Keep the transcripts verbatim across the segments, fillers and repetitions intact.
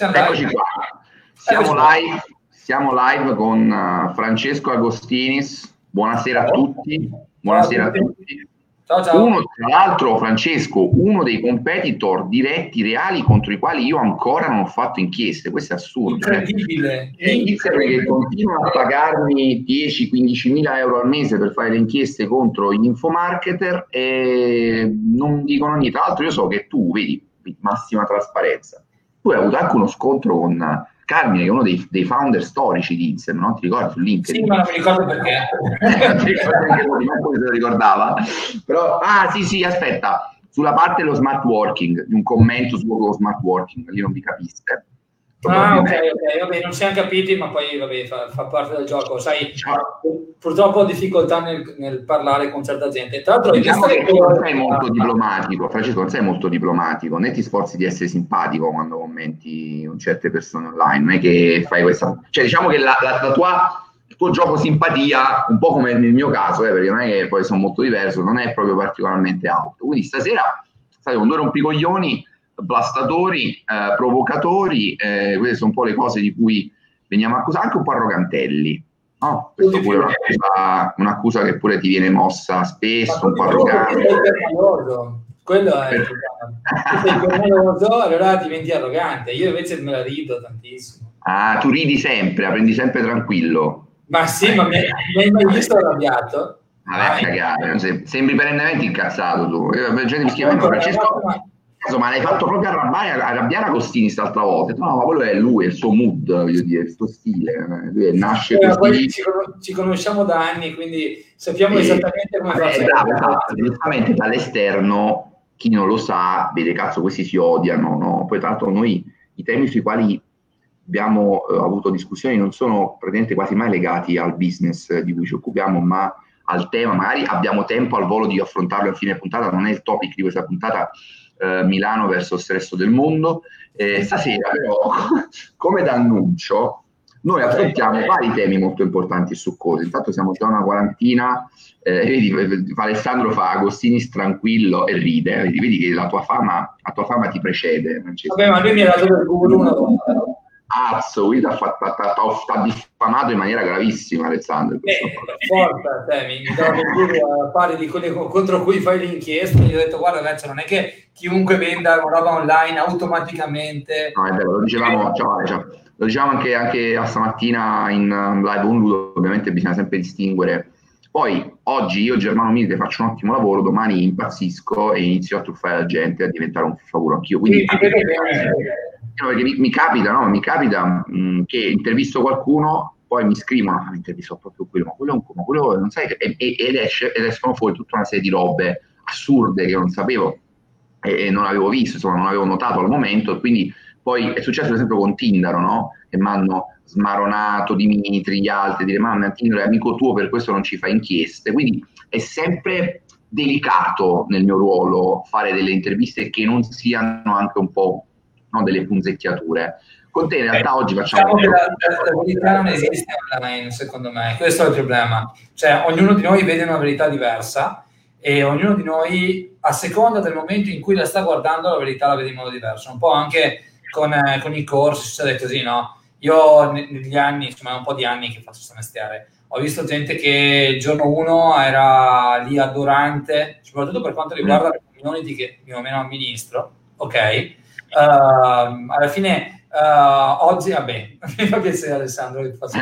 Eccoci qua, siamo live, siamo live con uh, Francesco Agostinis. Buonasera a tutti. Buonasera a tutti. Ciao, ciao. Uno, tra l'altro, Francesco, uno dei competitor diretti reali contro i quali io ancora non ho fatto inchieste. Questo è assurdo. Incredibile. Eh. Insem che continua a pagarmi dieci quindicimila euro al mese per fare le inchieste contro gli infomarketer e non dicono niente. Tra l'altro io so che tu, vedi, massima trasparenza. Tu hai avuto anche uno scontro con Carmine, che è uno dei, dei founder storici di Insem, non ti ricordi su LinkedIn? Sì, ma non mi ricordo perché. Non ti ricordo perché, non se lo ricordava. Però, ah, sì, sì, aspetta, sulla parte dello smart working, un commento sullo smart working, io non vi capiste. Ah, ok, ok, vabbè, non siamo capiti, ma poi, vabbè, fa, fa parte del gioco. Sai, Ciao. Purtroppo ho difficoltà nel, nel parlare con certa gente. Tra l'altro, diciamo che che non sei molto ah, diplomatico, Francesco, non sei molto diplomatico, né ti sforzi di essere simpatico quando commenti con certe persone online, non è che fai questa... Cioè, diciamo che la, la, la tua... il tuo gioco simpatia, un po' come nel mio caso, eh, perché non è che poi sono molto diverso, non è proprio particolarmente alto. Quindi stasera state con due rompicoglioni, blastatori, eh, provocatori, eh, queste sono un po' le cose di cui veniamo accusati, anche un po' arrogantelli, no? Questa pure è un'accusa, un'accusa che pure ti viene mossa spesso, un po' arrogante. Quello è il problema. Se sei allora diventi arrogante, io invece me la rido tantissimo. Ah, tu ridi sempre, la prendi sempre tranquillo. Ma sì, ma mi hai mai visto arrabbiato? Vabbè, cagare, sembri, sembri perennemente incazzato tu. La gente mi scrive, no, Francesco... Insomma, l'hai fatto proprio arrabbiare, arrabbiare Agostini l'altra volta. No, ma quello è lui, è il suo mood, voglio dire, il suo stile. Lui nasce eh, così. Poi ci, con- ci conosciamo da anni, quindi sappiamo e, esattamente come fare. Esatto, esatto. Esattamente dall'esterno, chi non lo sa, vede, cazzo, questi si odiano, no? Poi, tra l'altro, noi i temi sui quali abbiamo eh, avuto discussioni non sono praticamente quasi mai legati al business di cui ci occupiamo, ma al tema, magari abbiamo tempo al volo di affrontarlo a fine puntata, non è il topic di questa puntata. Milano verso il resto del mondo. Eh, stasera però, come da annuncio, noi affrontiamo vari temi molto importanti e succosi. Intanto siamo già una quarantina, eh, vedi, Alessandro fa Agostinis tranquillo e ride, vedi, vedi che la tua fama, la tua fama ti precede. Vabbè, ma lui mi ha dato il guru una domanda. Azzo, lui ti ha diffamato in maniera gravissima, Alessandro. Eh, forza, te, mi davo a fare di quelli contro cui fai le inchieste. Gli ho detto, guarda ragazzi, non è che chiunque venda una roba online automaticamente... No, è vero, lo dicevamo, ciao, ciao. Lo dicevamo anche, anche stamattina in live on Ludo, ovviamente bisogna sempre distinguere. Poi, oggi io, Germano Milite, faccio un ottimo lavoro, domani impazzisco e inizio a truffare la gente, a diventare un favore anch'io. Quindi... Sì, anche perché mi, mi capita, no? Mi capita mh, che intervisto qualcuno, poi mi scrivono, ah, mi intervisto proprio quello, ma quello è un ma quello non sai, e, e, ed, esce, ed escono fuori tutta una serie di robe assurde che non sapevo e, e non avevo visto, insomma, non avevo notato al momento, e quindi poi è successo per esempio con Tindaro, no? Che mi hanno smaronato Dimitri, gli altri, dire, mamma, Tindaro è amico tuo, per questo non ci fa inchieste, quindi è sempre delicato nel mio ruolo fare delle interviste che non siano anche un po'... No, delle punzecchiature. Con te in realtà oggi facciamo... Diciamo la, la verità non esiste online, secondo me. Questo è il problema. Cioè, ognuno di noi vede una verità diversa e ognuno di noi, a seconda del momento in cui la sta guardando, la verità la vede in modo diverso. Un po' anche con, eh, con i corsi, succede così, no? Io negli anni, insomma, un po' di anni che faccio questo mestiere, ho visto gente che il giorno uno era lì adorante, soprattutto per quanto riguarda mm. le community che più o meno amministro, ok? Uh, alla fine uh, oggi vabbè mi fa piacere Alessandro che faccio...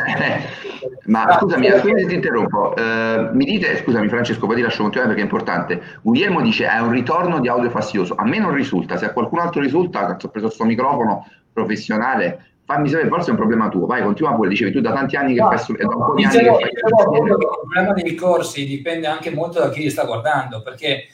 ma no, scusami no, ti interrompo uh, mi dite scusami Francesco poi ti lascio continuare perché è importante. Guglielmo dice è un ritorno di audio fastidioso, a me non risulta, se a qualcun altro risulta, cazzo, ho preso sto microfono professionale, fammi sapere, forse è un problema tuo, vai continua pure, dicevi tu da tanti anni che no, fai no, da un po' di dicevo, anni che dicevo, fai dicevo, il problema dei corsi dipende anche molto da chi li sta guardando, perché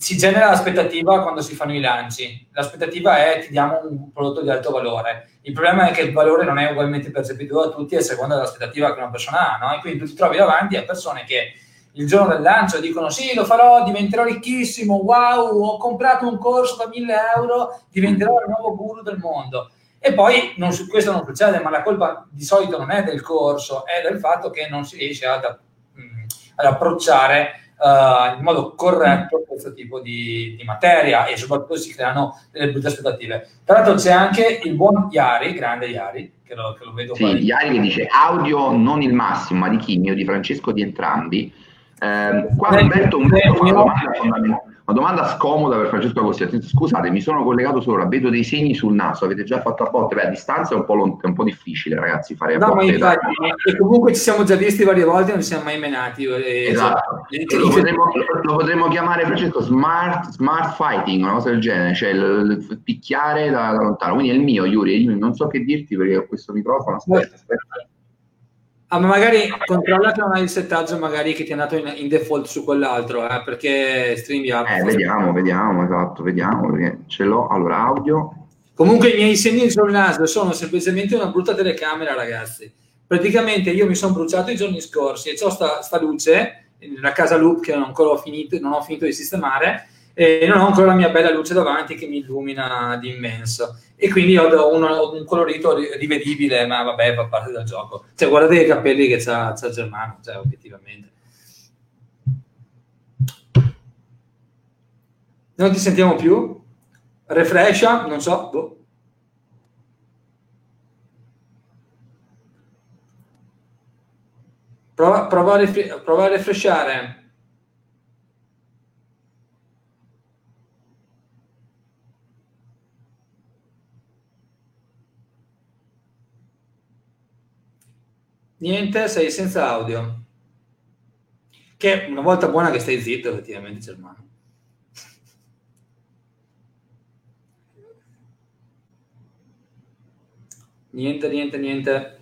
si genera l'aspettativa quando si fanno i lanci. L'aspettativa è ti diamo un prodotto di alto valore. Il problema è che il valore non è ugualmente percepito da tutti a seconda dell'aspettativa che una persona ha, no? E quindi tu ti trovi davanti a persone che il giorno del lancio dicono sì, lo farò, diventerò ricchissimo, wow, ho comprato un corso da mille euro, diventerò il nuovo guru del mondo. E poi non, questo non succede, ma la colpa di solito non è del corso, è del fatto che non si riesce ad, ad approcciare uh, in modo corretto questo tipo di, di materia, e soprattutto si creano delle brutte aspettative. Tra l'altro c'è anche il buon Iari, grande Iari, che lo, che lo vedo sì, qua. Iari che dice audio non il massimo, ma di Chimio, di Francesco, di entrambi. Eh, qua Umberto, Umberto una domanda fondamentale. Una domanda scomoda per Francesco Agostini. Scusate, mi sono collegato solo, vedo dei segni sul naso. Avete già fatto a botte? Beh, a distanza è un po', lo, è un po' difficile, ragazzi, fare a no, botte. Da... E comunque ci siamo già visti varie volte, non ci siamo mai menati. E... Esatto. E lo, potremmo, lo potremmo chiamare, Francesco, smart, smart fighting, una cosa del genere, cioè il, il picchiare da, da lontano. Quindi è il mio, Yuri, io non so che dirti perché ho questo microfono. Aspetta, aspetta. Ah, ma magari controlla che non hai il settaggio magari che ti è andato in, in default su quell'altro, eh, perché StreamYard... Eh, vediamo, vediamo, esatto, vediamo, perché ce l'ho, allora, audio... Comunque i miei segni sul naso sono semplicemente una brutta telecamera, ragazzi. Praticamente io mi sono bruciato i giorni scorsi e c'ho sta, sta luce, la casa Loop, che non, ancora ho finito, non ho finito di sistemare, e non ho ancora la mia bella luce davanti che mi illumina di immenso. E quindi ho un, un colorito rivedibile, ma vabbè, fa parte del gioco. Cioè, guardate i capelli che c'ha, c'ha Germano, cioè, obiettivamente. Non ti sentiamo più? Refresha? Non so. Boh. Prova, prova, a rifre- prova a refreshare. Niente, sei senza audio. Che una volta buona che stai zitto, effettivamente, Germano. Niente, niente, niente.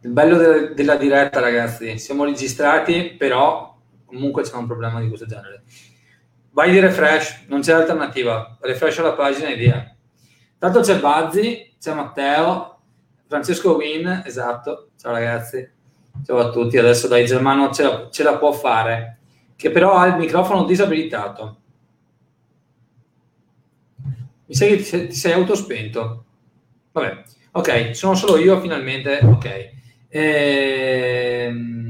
Il bello de- della diretta, ragazzi. Siamo registrati, però comunque c'è un problema di questo genere. Vai di refresh, non c'è alternativa. Refresh la pagina e via. Tanto c'è Bazzi, c'è Matteo, Francesco Win, esatto, ciao ragazzi, ciao a tutti. Adesso dai, Germano ce la, ce la può fare, che però ha il microfono disabilitato. Mi sa che ti, ti sei autospento. Vabbè, ok, sono solo io finalmente, ok. Ehm...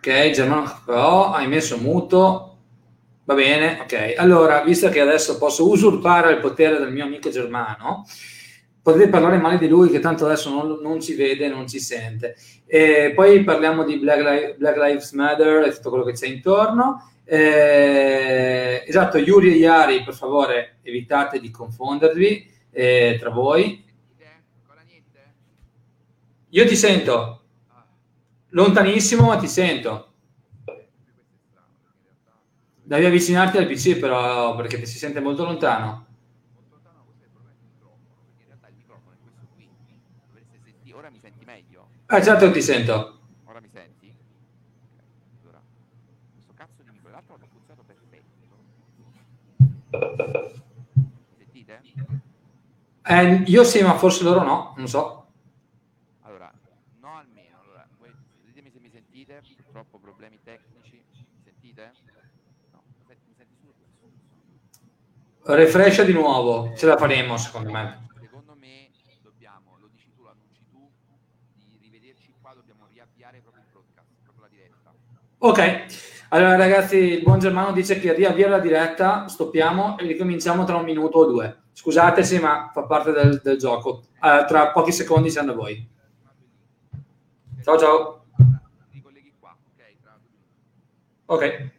Ok, Germano, però hai messo muto, va bene, ok. Allora, visto che adesso posso usurpare il potere del mio amico Germano, potete parlare male di lui, che tanto adesso non, non ci vede, non ci sente. E poi parliamo di Black, Li- Black Lives Matter e tutto quello che c'è intorno. E... Esatto, Yuri e Iari, per favore, evitate di confondervi eh, tra voi. Io ti sento. Lontanissimo, ma ti sento. Devi avvicinarti al P C, però, perché ti si sente molto lontano. Molto lontano, questo è il problema del microfono, perché in realtà il microfono è questo qui. Dovreste sentire. Ora mi senti meglio? Ah, certo, ti sento. Ora mi senti? Allora, questo cazzo di microfono, l'altro ha funzionato perfetto. Mi sentite? Eh, io sì, ma forse loro no, non so. Purtroppo problemi tecnici, mi sentite? No, mi senti solo. Refresh di nuovo, ce la faremo secondo me. Secondo me dobbiamo, lo dici tu, lo annunci tu, di rivederci qua, dobbiamo riavviare proprio il broadcast, proprio la diretta. Ok, allora ragazzi, il buon Germano dice che riavvia la diretta, stoppiamo e ricominciamo tra un minuto o due. Scusateci, ma fa parte del, del gioco. Allora, tra pochi secondi siamo da voi. Ciao ciao. Ok.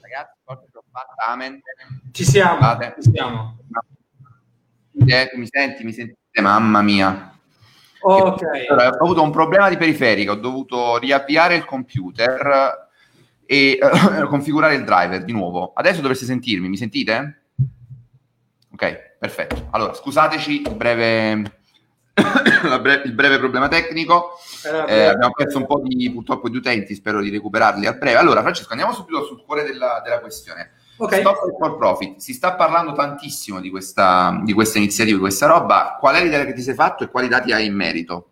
Ragazzi, forse l'ho fatta, amen. Ci siamo, Vate. ci siamo. Mi senti, mi sentite? Mamma mia. Ok. Allora, ho avuto un problema di periferica, ho dovuto riavviare il computer e eh, configurare il driver di nuovo. Adesso dovreste sentirmi, mi sentite? Ok, perfetto. Allora, scusateci il breve... La bre- il breve problema tecnico, eh, eh, abbiamo perso un po' di, purtroppo, di utenti, spero di recuperarli a breve. Allora, Francesco, andiamo subito sul cuore della, della questione. Okay. Stop il for profit, si sta parlando tantissimo di questa, di questa iniziativa, di questa roba. Qual è l'idea che ti sei fatto e quali dati hai in merito?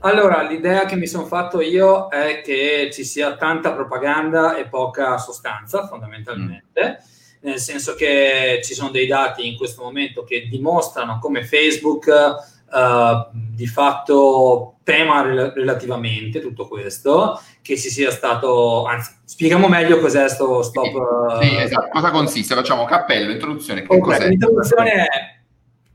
Allora, l'idea che mi sono fatto io è che ci sia tanta propaganda e poca sostanza, fondamentalmente. Mm. Nel senso che ci sono dei dati in questo momento che dimostrano come Facebook... Uh, di fatto tema rel- relativamente tutto questo, che ci sia stato, anzi, spieghiamo meglio cos'è sto stop. Sì, sì, esatto. Cosa consiste? Facciamo cappello, introduzione. Che okay, cos'è? L'introduzione è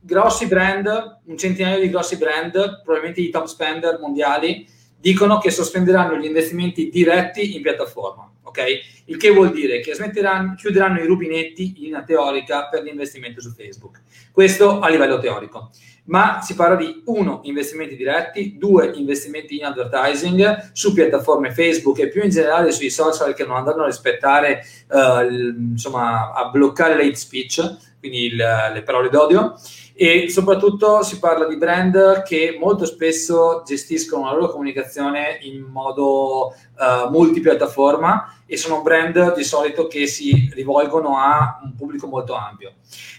grossi brand, un centinaio di grossi brand, probabilmente i top spender mondiali, dicono che sospenderanno gli investimenti diretti in piattaforma, ok? Il che vuol dire che smetteranno, chiuderanno i rubinetti in linea teorica per l'investimento su Facebook. Questo a livello teorico. Ma si parla di uno investimenti diretti, due investimenti in advertising su piattaforme Facebook e più in generale sui social che non andranno a rispettare, eh, insomma, a bloccare l'hate speech, quindi il, le parole d'odio, e soprattutto si parla di brand che molto spesso gestiscono la loro comunicazione in modo eh, multipiattaforma e sono brand di solito che si rivolgono a un pubblico molto ampio.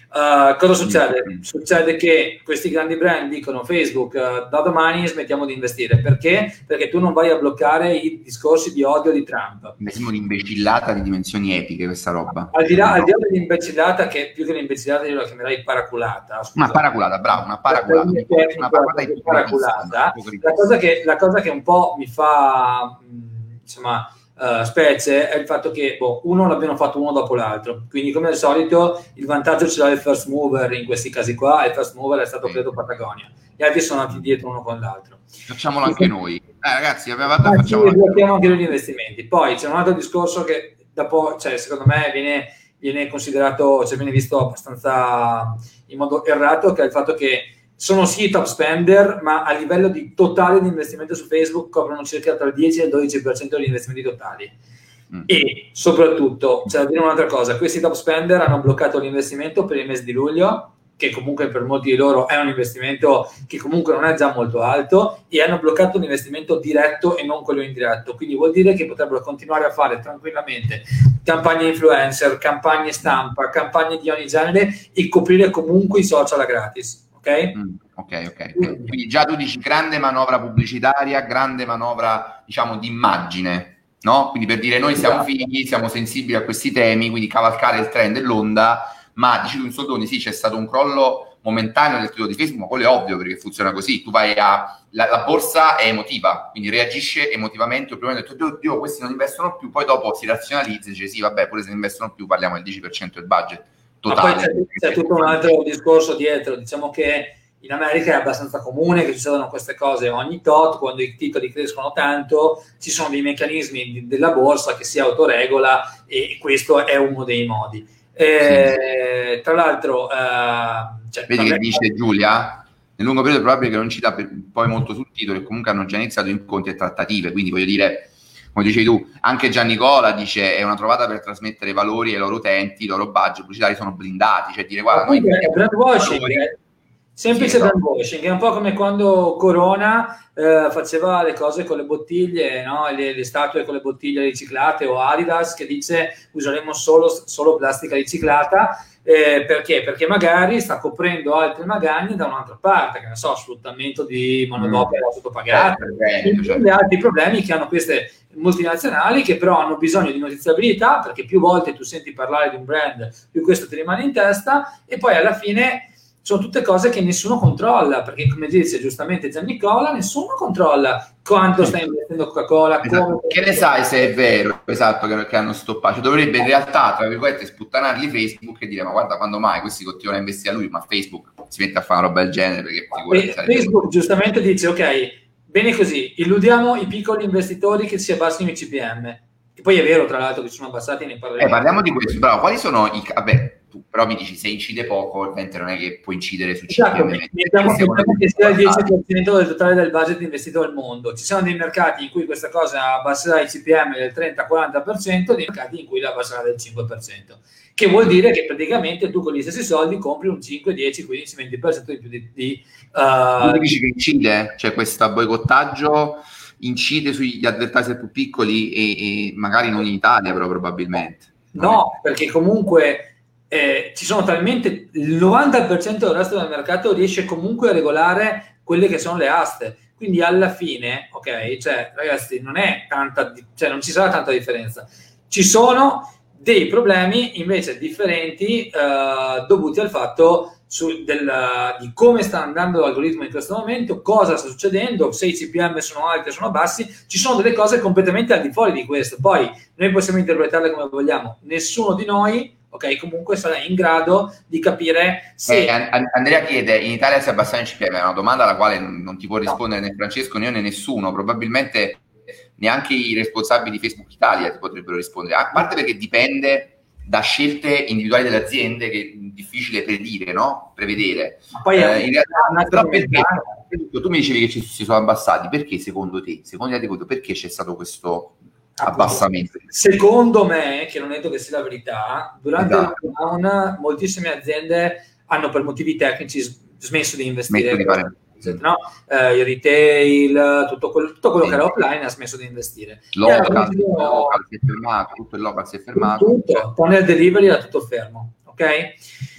Uh, cosa succede? Succede che questi grandi brand dicono Facebook uh, da domani smettiamo di investire. Perché? Perché tu non vai a bloccare i discorsi di odio di Trump. Sembra un'imbecillata di dimensioni epiche questa roba. Al di là, no. al di là dell'imbecillata, che più che l'imbecillata io la chiamerei paraculata. Scusa. Una paraculata, bravo, una paraculata. Una paraculata, una paraculata, paraculata. La, cosa che, la cosa che un po' mi fa, mh, insomma... Uh, specie è il fatto che boh, uno l'abbiano fatto uno dopo l'altro, quindi come al solito il vantaggio ce l'ha il first mover in questi casi qua, e il first mover è stato, sì, credo Patagonia, gli altri sono andati dietro uno con l'altro. Facciamolo anche noi, eh, ragazzi, abbiamo fatto, ah, facciamo sì, anche, anche noi gli investimenti. Poi c'è un altro discorso che dopo, cioè, secondo me viene, viene considerato, cioè viene visto abbastanza in modo errato, che è il fatto che sono sì top spender, ma a livello di totale di investimento su Facebook coprono circa tra il dieci e il dodici per cento degli investimenti totali. Mm. E soprattutto, c'è da dire un'altra cosa, questi top spender hanno bloccato l'investimento per il mese di luglio, che comunque per molti di loro è un investimento che comunque non è già molto alto, e hanno bloccato l'investimento diretto e non quello indiretto, quindi vuol dire che potrebbero continuare a fare tranquillamente campagne influencer, campagne stampa, campagne di ogni genere e coprire comunque i social a gratis. Okay? Mm, ok, ok. Quindi già tu dici grande manovra pubblicitaria, grande manovra, diciamo, di immagine, no? Quindi per dire noi siamo fighi, siamo sensibili a questi temi, quindi cavalcare il trend e l'onda, ma dici tu in soldoni, sì, c'è stato un crollo momentaneo del titolo di Facebook, ma quello è ovvio perché funziona così, tu vai a... La, la borsa è emotiva, quindi reagisce emotivamente, prima ho detto, oddio, oddio, questi non investono più, poi dopo si razionalizza e dice, sì, vabbè, pure se non investono più parliamo del dieci per cento del budget. Totale. Ma poi c'è, c'è tutto un altro discorso dietro, diciamo che in America è abbastanza comune che succedano queste cose ogni tot, quando i titoli crescono tanto ci sono dei meccanismi di, della borsa che si autoregola, e questo è uno dei modi. E, sì. Tra l'altro, eh, cioè, vedi che me... dice Giulia? Nel lungo periodo è probabile che non ci dà per, poi molto sul titolo, e comunque hanno già iniziato incontri e trattative, quindi voglio dire... Come dicevi tu, anche Gian Nicola dice è una trovata per trasmettere i valori ai loro utenti, i loro budget pubblicitari sono blindati, cioè dire guarda, noi è brand washing, valori... è semplice, sì, brand washing, è un po' come quando Corona eh, faceva le cose con le bottiglie, no? le, le statue con le bottiglie riciclate, o Adidas che dice useremo solo, solo plastica riciclata. Eh, perché? Perché magari sta coprendo altre magagne da un'altra parte, che ne so, sfruttamento di manodopera mm. sottopagata, e cioè. Altri problemi che hanno queste multinazionali, che però hanno bisogno di notiziabilità, perché più volte tu senti parlare di un brand, più questo ti rimane in testa, e poi alla fine sono tutte cose che nessuno controlla, perché come dice giustamente Gian Nicola, nessuno controlla quanto sta investendo Coca-Cola. Esatto. Che ne sai se è vero, esatto, che, che hanno stoppato, cioè, dovrebbe in realtà, tra virgolette, sputtanarli Facebook e dire ma guarda, quando mai questi continuano a investire a lui, ma Facebook si mette a fare una roba del genere, perché figurati, Facebook tutto. Giustamente dice ok, bene così, illudiamo i piccoli investitori che si abbassino i C P M. E poi è vero, tra l'altro, che sono abbassati, ne parleremo. Eh, parliamo di questo, però quali sono i... Vabbè, tu però mi dici, se incide poco, ovviamente non è che può incidere su cinque. Mettiamo che sia il dieci per cento del totale del budget investito al mondo. Ci sono dei mercati in cui questa cosa abbasserà i C P M del trenta quaranta per cento, dei mercati in cui la abbasserà del cinque per cento. Che vuol dire che praticamente tu con gli stessi soldi compri un cinque, dieci, quindici, venti per cento di più di... di uh, tu dici che incide? Cioè questo boicottaggio incide sugli advertiser più piccoli e, e magari non in Italia, però probabilmente. No, perché comunque... Eh, ci sono talmente il novanta per cento del resto del mercato riesce comunque a regolare quelle che sono le aste, quindi alla fine, ok, cioè ragazzi, non è tanta, cioè non ci sarà tanta differenza. Ci sono dei problemi invece differenti eh, dovuti al fatto su, del, di come sta andando l'algoritmo in questo momento, cosa sta succedendo, se i C P M sono alti o sono bassi. Ci sono delle cose completamente al di fuori di questo, poi noi possiamo interpretarle come vogliamo, nessuno di noi, ok, comunque sarà in grado di capire se... Eh, And- Andrea chiede, in Italia si è abbassato il C P M, è una domanda alla quale non ti può rispondere né Francesco né io né nessuno, probabilmente neanche i responsabili di Facebook Italia ti potrebbero rispondere, a parte perché dipende da scelte individuali delle aziende che è difficile predire, no? Prevedere. Ma poi eh, in realtà, però perché, tu mi dicevi che ci si sono abbassati, perché secondo te, secondo te perché c'è stato questo... abbassamento. Secondo me, che non è detto che sia la verità, durante esatto. il lockdown moltissime aziende hanno per motivi tecnici smesso di investire, di eccetera, no? eh, il retail, tutto quello, tutto quello sì. che era offline ha smesso di investire. Local, quindi, local si è fermato, tutto il local si è fermato. Tutto, con il delivery era tutto fermo. Ok?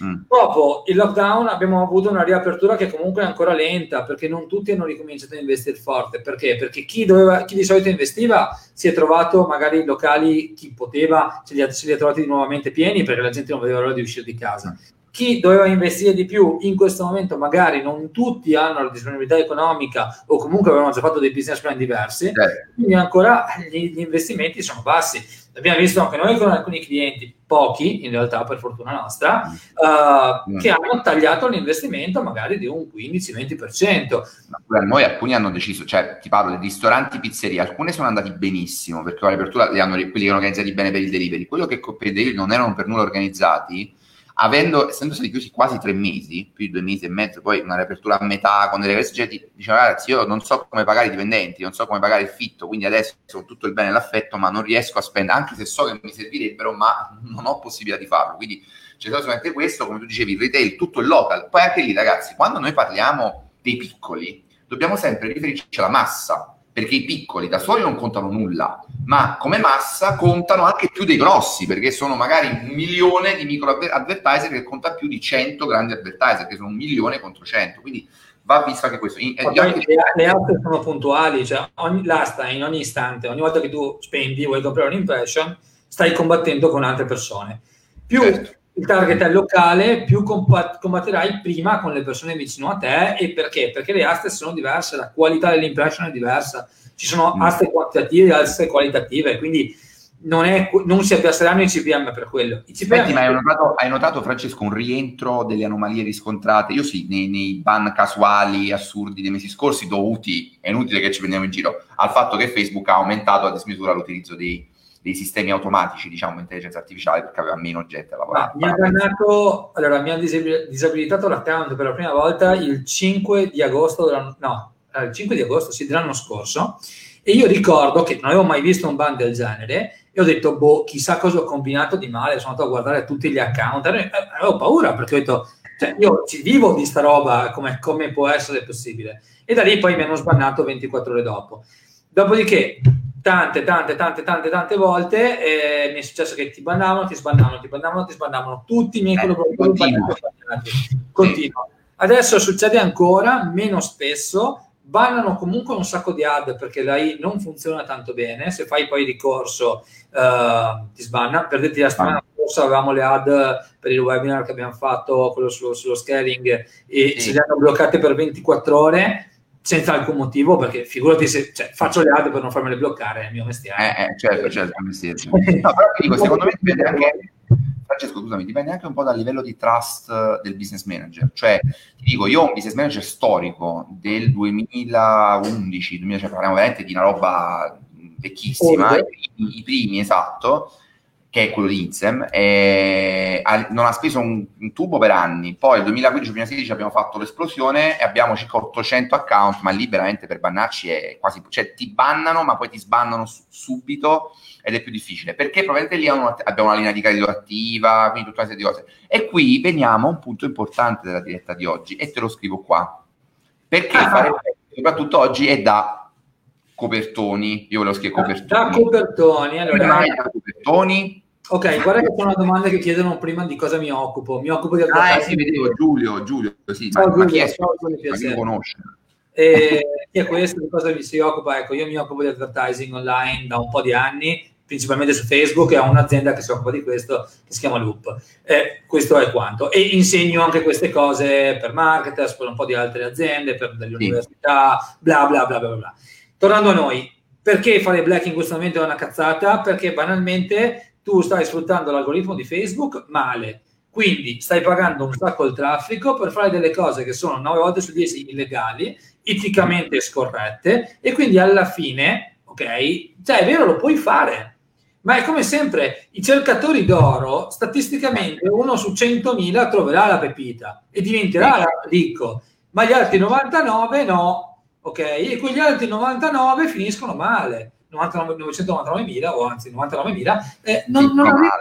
Mm. Dopo il lockdown abbiamo avuto una riapertura che comunque è ancora lenta, perché non tutti hanno ricominciato a investire forte. Perché? Perché chi doveva, chi di solito investiva si è trovato magari locali, chi poteva, se li ha, se li ha trovati di nuovamente pieni perché la gente non vedeva l'ora di uscire di casa. Mm. Chi doveva investire di più in questo momento, magari non tutti hanno la disponibilità economica o comunque avevano già fatto dei business plan diversi, eh. quindi ancora gli, gli investimenti sono bassi. Abbiamo visto anche noi con alcuni clienti, pochi in realtà per fortuna nostra, uh, mm. che hanno tagliato l'investimento magari di un quindici venti per cento. Ma noi alcuni hanno deciso, cioè ti parlo di ristoranti, pizzerie, alcune sono andati benissimo perché con l'apertura li hanno, quelli che erano organizzati bene per il delivery, quello che per il delivery non erano per nulla organizzati, avendo essendo stati chiusi quasi tre mesi, più di due mesi e mezzo, poi una riapertura a metà con delle restrizioni, diceva ragazzi io non so come pagare i dipendenti, non so come pagare il fitto, quindi adesso ho tutto il bene e l'affetto ma non riesco a spendere, anche se so che mi servirebbero ma non ho possibilità di farlo, quindi c'è stato solamente questo, come tu dicevi, il retail, tutto il local, poi anche lì ragazzi, quando noi parliamo dei piccoli, dobbiamo sempre riferirci alla massa, perché i piccoli da soli non contano nulla, ma come massa contano anche più dei grossi, perché sono magari un milione di micro advertiser che conta più di cento grandi advertiser, che sono un milione contro cento, quindi va visto anche questo. In, eh, anche... Le, le aste sono puntuali, cioè ogni, l'asta in ogni istante, ogni volta che tu spendi, vuoi comprare un'impression, stai combattendo con altre persone. Più certo. il target è locale, più combat- combatterai prima con le persone vicino a te. E perché? Perché le aste sono diverse, la qualità dell'impression è diversa, ci sono mm. aste quantitative e aste qualitative, quindi non, è, non si abbasseranno i C P M per quello. I C P M... Senti, ma hai notato, hai notato, Francesco, un rientro delle anomalie riscontrate? Io sì, nei, nei ban casuali assurdi dei mesi scorsi, dovuti, è inutile che ci prendiamo in giro, al fatto che Facebook ha aumentato a dismisura l'utilizzo dei... dei sistemi automatici, diciamo, intelligenza artificiale, perché aveva meno gente a lavorare. Ah, mi ha dannato, allora, mi ha disabilitato l'account per la prima volta il cinque di agosto, no, il cinque di agosto, sì, dell'anno scorso, e io ricordo che non avevo mai visto un ban del genere, e ho detto, boh, chissà cosa ho combinato di male, sono andato a guardare tutti gli account, avevo paura, perché ho detto, cioè, io ci vivo di sta roba, come, come può essere possibile? E da lì poi mi hanno sbannato ventiquattro ore dopo. Dopodiché, tante, tante, tante, tante, tante volte eh, mi è successo che ti bannavano, ti sbannavano, ti bannavano, ti sbannavano, tutti i miei eh, collaboratori continuo. Continuo. Adesso succede ancora, meno spesso, bannano comunque un sacco di ad perché l'A I non funziona tanto bene, se fai poi ricorso eh, ti sbanna, per dirti la settimana scorsa avevamo le ad per il webinar che abbiamo fatto, quello sullo, sullo scaling, e sì. ce le hanno bloccate per ventiquattro ore, senza alcun motivo, perché figurati se cioè, faccio le ad per non farmele bloccare, è il mio mestiere. Eh, eh certo, certo, il mestiere. No, però dico, secondo me dipende anche, Francesco, scusami, dipende anche un po' dal livello di trust del business manager. Cioè, ti dico, io ho un business manager storico del duemilaundici, duemila, cioè parliamo veramente di una roba vecchissima, oh, i, primi, i primi, esatto, che è quello di Insem, e ha, non ha speso un, un tubo per anni. Poi nel duemilaquindici duemilasedici abbiamo fatto l'esplosione e abbiamo circa ottocento account, ma lì veramente per bannarci è quasi, cioè ti bannano ma poi ti sbannano su, subito ed è più difficile, perché probabilmente lì hanno, abbiamo una linea di credito attiva, quindi tutta una serie di cose. E qui veniamo a un punto importante della diretta di oggi e te lo scrivo qua, perché ah. fare, soprattutto oggi è da copertoni, io volevo scrivere copertoni. Da copertoni, allora. Da copertoni. Ok, guarda che c'è una domanda che chiedono prima di cosa mi occupo. Mi occupo di ah, eh, sì, vedevo Giulio, Giulio, sì. Oh, ma, Giulio, ma chi è? So, ma chi lo conosce? Eh, chi è questo? Di cosa mi si occupa? Ecco, io mi occupo di advertising online da un po' di anni, principalmente su Facebook, e ho un'azienda che si occupa di questo, che si chiama Loop. Eh, questo è quanto. E insegno anche queste cose per marketers, per un po' di altre aziende, per delle sì. università, bla bla bla bla bla. Tornando a noi, perché fare black in questo momento è una cazzata? Perché banalmente tu stai sfruttando l'algoritmo di Facebook male, quindi stai pagando un sacco il traffico per fare delle cose che sono nove volte su dieci illegali, eticamente scorrette, e quindi alla fine, ok, cioè è vero, lo puoi fare, ma è come sempre, i cercatori d'oro, statisticamente uno su centomila troverà la pepita e diventerà ricco, ma gli altri novantanove no. Ok, e quegli altri novantanove finiscono male, novantanove, novecentonovantanovemila o anzi novantanovemila, eh, non, non, arriva,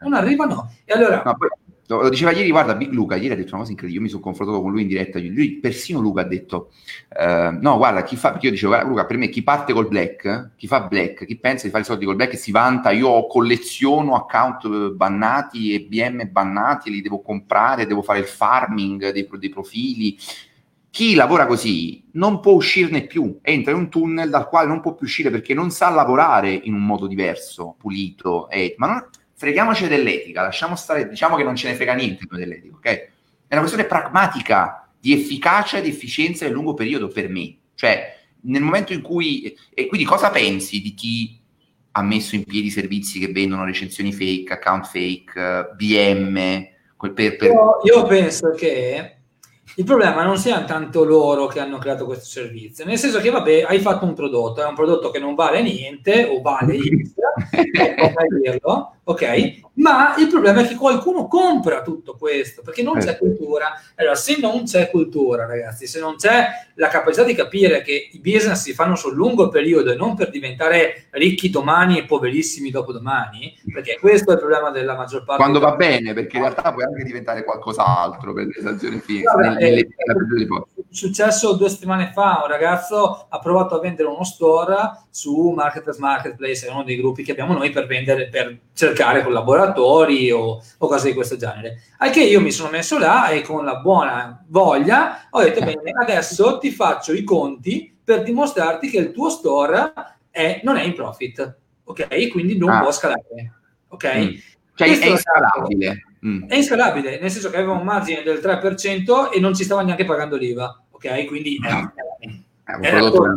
non arrivano. E allora... No, poi, lo diceva ieri, guarda, Big Luca, ieri ha detto una cosa incredibile, io mi sono confrontato con lui in diretta, lui, persino Luca ha detto, eh, no guarda, chi fa, perché io dicevo, guarda, Luca, per me chi parte col black, chi fa black, chi pensa di fare i soldi col black e si vanta, io colleziono account bannati, E B M bannati, li devo comprare, devo fare il farming dei, dei profili. Chi lavora così non può uscirne più, entra in un tunnel dal quale non può più uscire perché non sa lavorare in un modo diverso, pulito. E... Ma non... freghiamoci dell'etica, lasciamo stare, diciamo che non ce ne frega niente dell'etica, ok? È una questione pragmatica di efficacia e di efficienza nel lungo periodo per me. Cioè, nel momento in cui... E quindi cosa pensi di chi ha messo in piedi servizi che vendono recensioni fake, account fake, B M? Per, per... Io, io penso che... Il problema non siano tanto loro che hanno creato questo servizio, nel senso che vabbè, hai fatto un prodotto, è un prodotto che non vale niente, o vale X, come dirlo, ok? Ma il problema è che qualcuno compra tutto questo, perché non c'è cultura. Allora, se non c'è cultura, ragazzi, se non c'è la capacità di capire che i business si fanno sul lungo periodo e non per diventare ricchi domani e poverissimi dopodomani, perché questo è il problema della maggior parte. Quando va bene, perché in realtà puoi anche diventare qualcos'altro per le sanzioni fisse. È successo due settimane fa, un ragazzo ha provato a vendere uno store su Marketers Marketplace, è uno dei gruppi che abbiamo noi per vendere, per cercare collaboratori o, o cose di questo genere, al che io mi sono messo là e con la buona voglia ho detto bene, adesso ti faccio i conti per dimostrarti che il tuo store è, non è in profit, ok? Quindi non ah. può scalare, ok? Mm. Cioè questo è inscalabile. Mm. È inscalabile, nel senso che aveva un margine del tre per cento e non ci stava neanche pagando l'I V A, ok? Quindi no. era, era, sotto,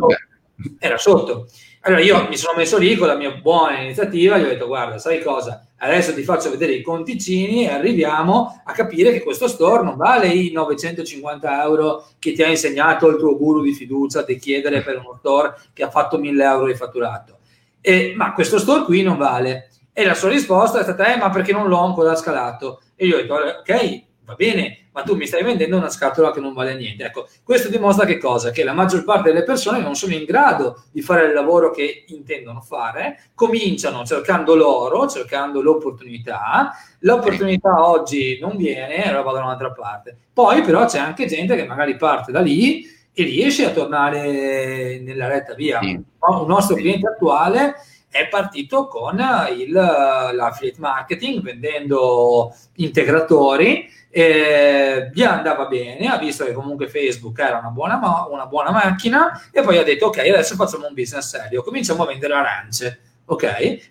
era sotto. Allora io mi sono messo lì con la mia buona iniziativa, gli ho detto guarda, sai cosa? Adesso ti faccio vedere i conticini e arriviamo a capire che questo store non vale i novecentocinquanta euro che ti ha insegnato il tuo guru di fiducia di chiedere per uno store che ha fatto mille euro di fatturato. E, ma questo store qui non vale. E la sua risposta è stata, eh, ma perché non l'ho ancora scalato? E io ho detto, ok, va bene, ma tu mi stai vendendo una scatola che non vale niente. Ecco, questo dimostra che cosa? Che la maggior parte delle persone non sono in grado di fare il lavoro che intendono fare, cominciano cercando l'oro, cercando l'opportunità, l'opportunità oggi non viene, allora vado da un'altra parte. Poi però c'è anche gente che magari parte da lì e riesce a tornare nella retta via. Sì. Un nostro cliente attuale è partito con il, l'affiliate marketing, vendendo integratori, eh, gli andava bene, ha visto che comunque Facebook era una buona, una buona macchina e poi ha detto ok, adesso facciamo un business serio, cominciamo a vendere arance, ok?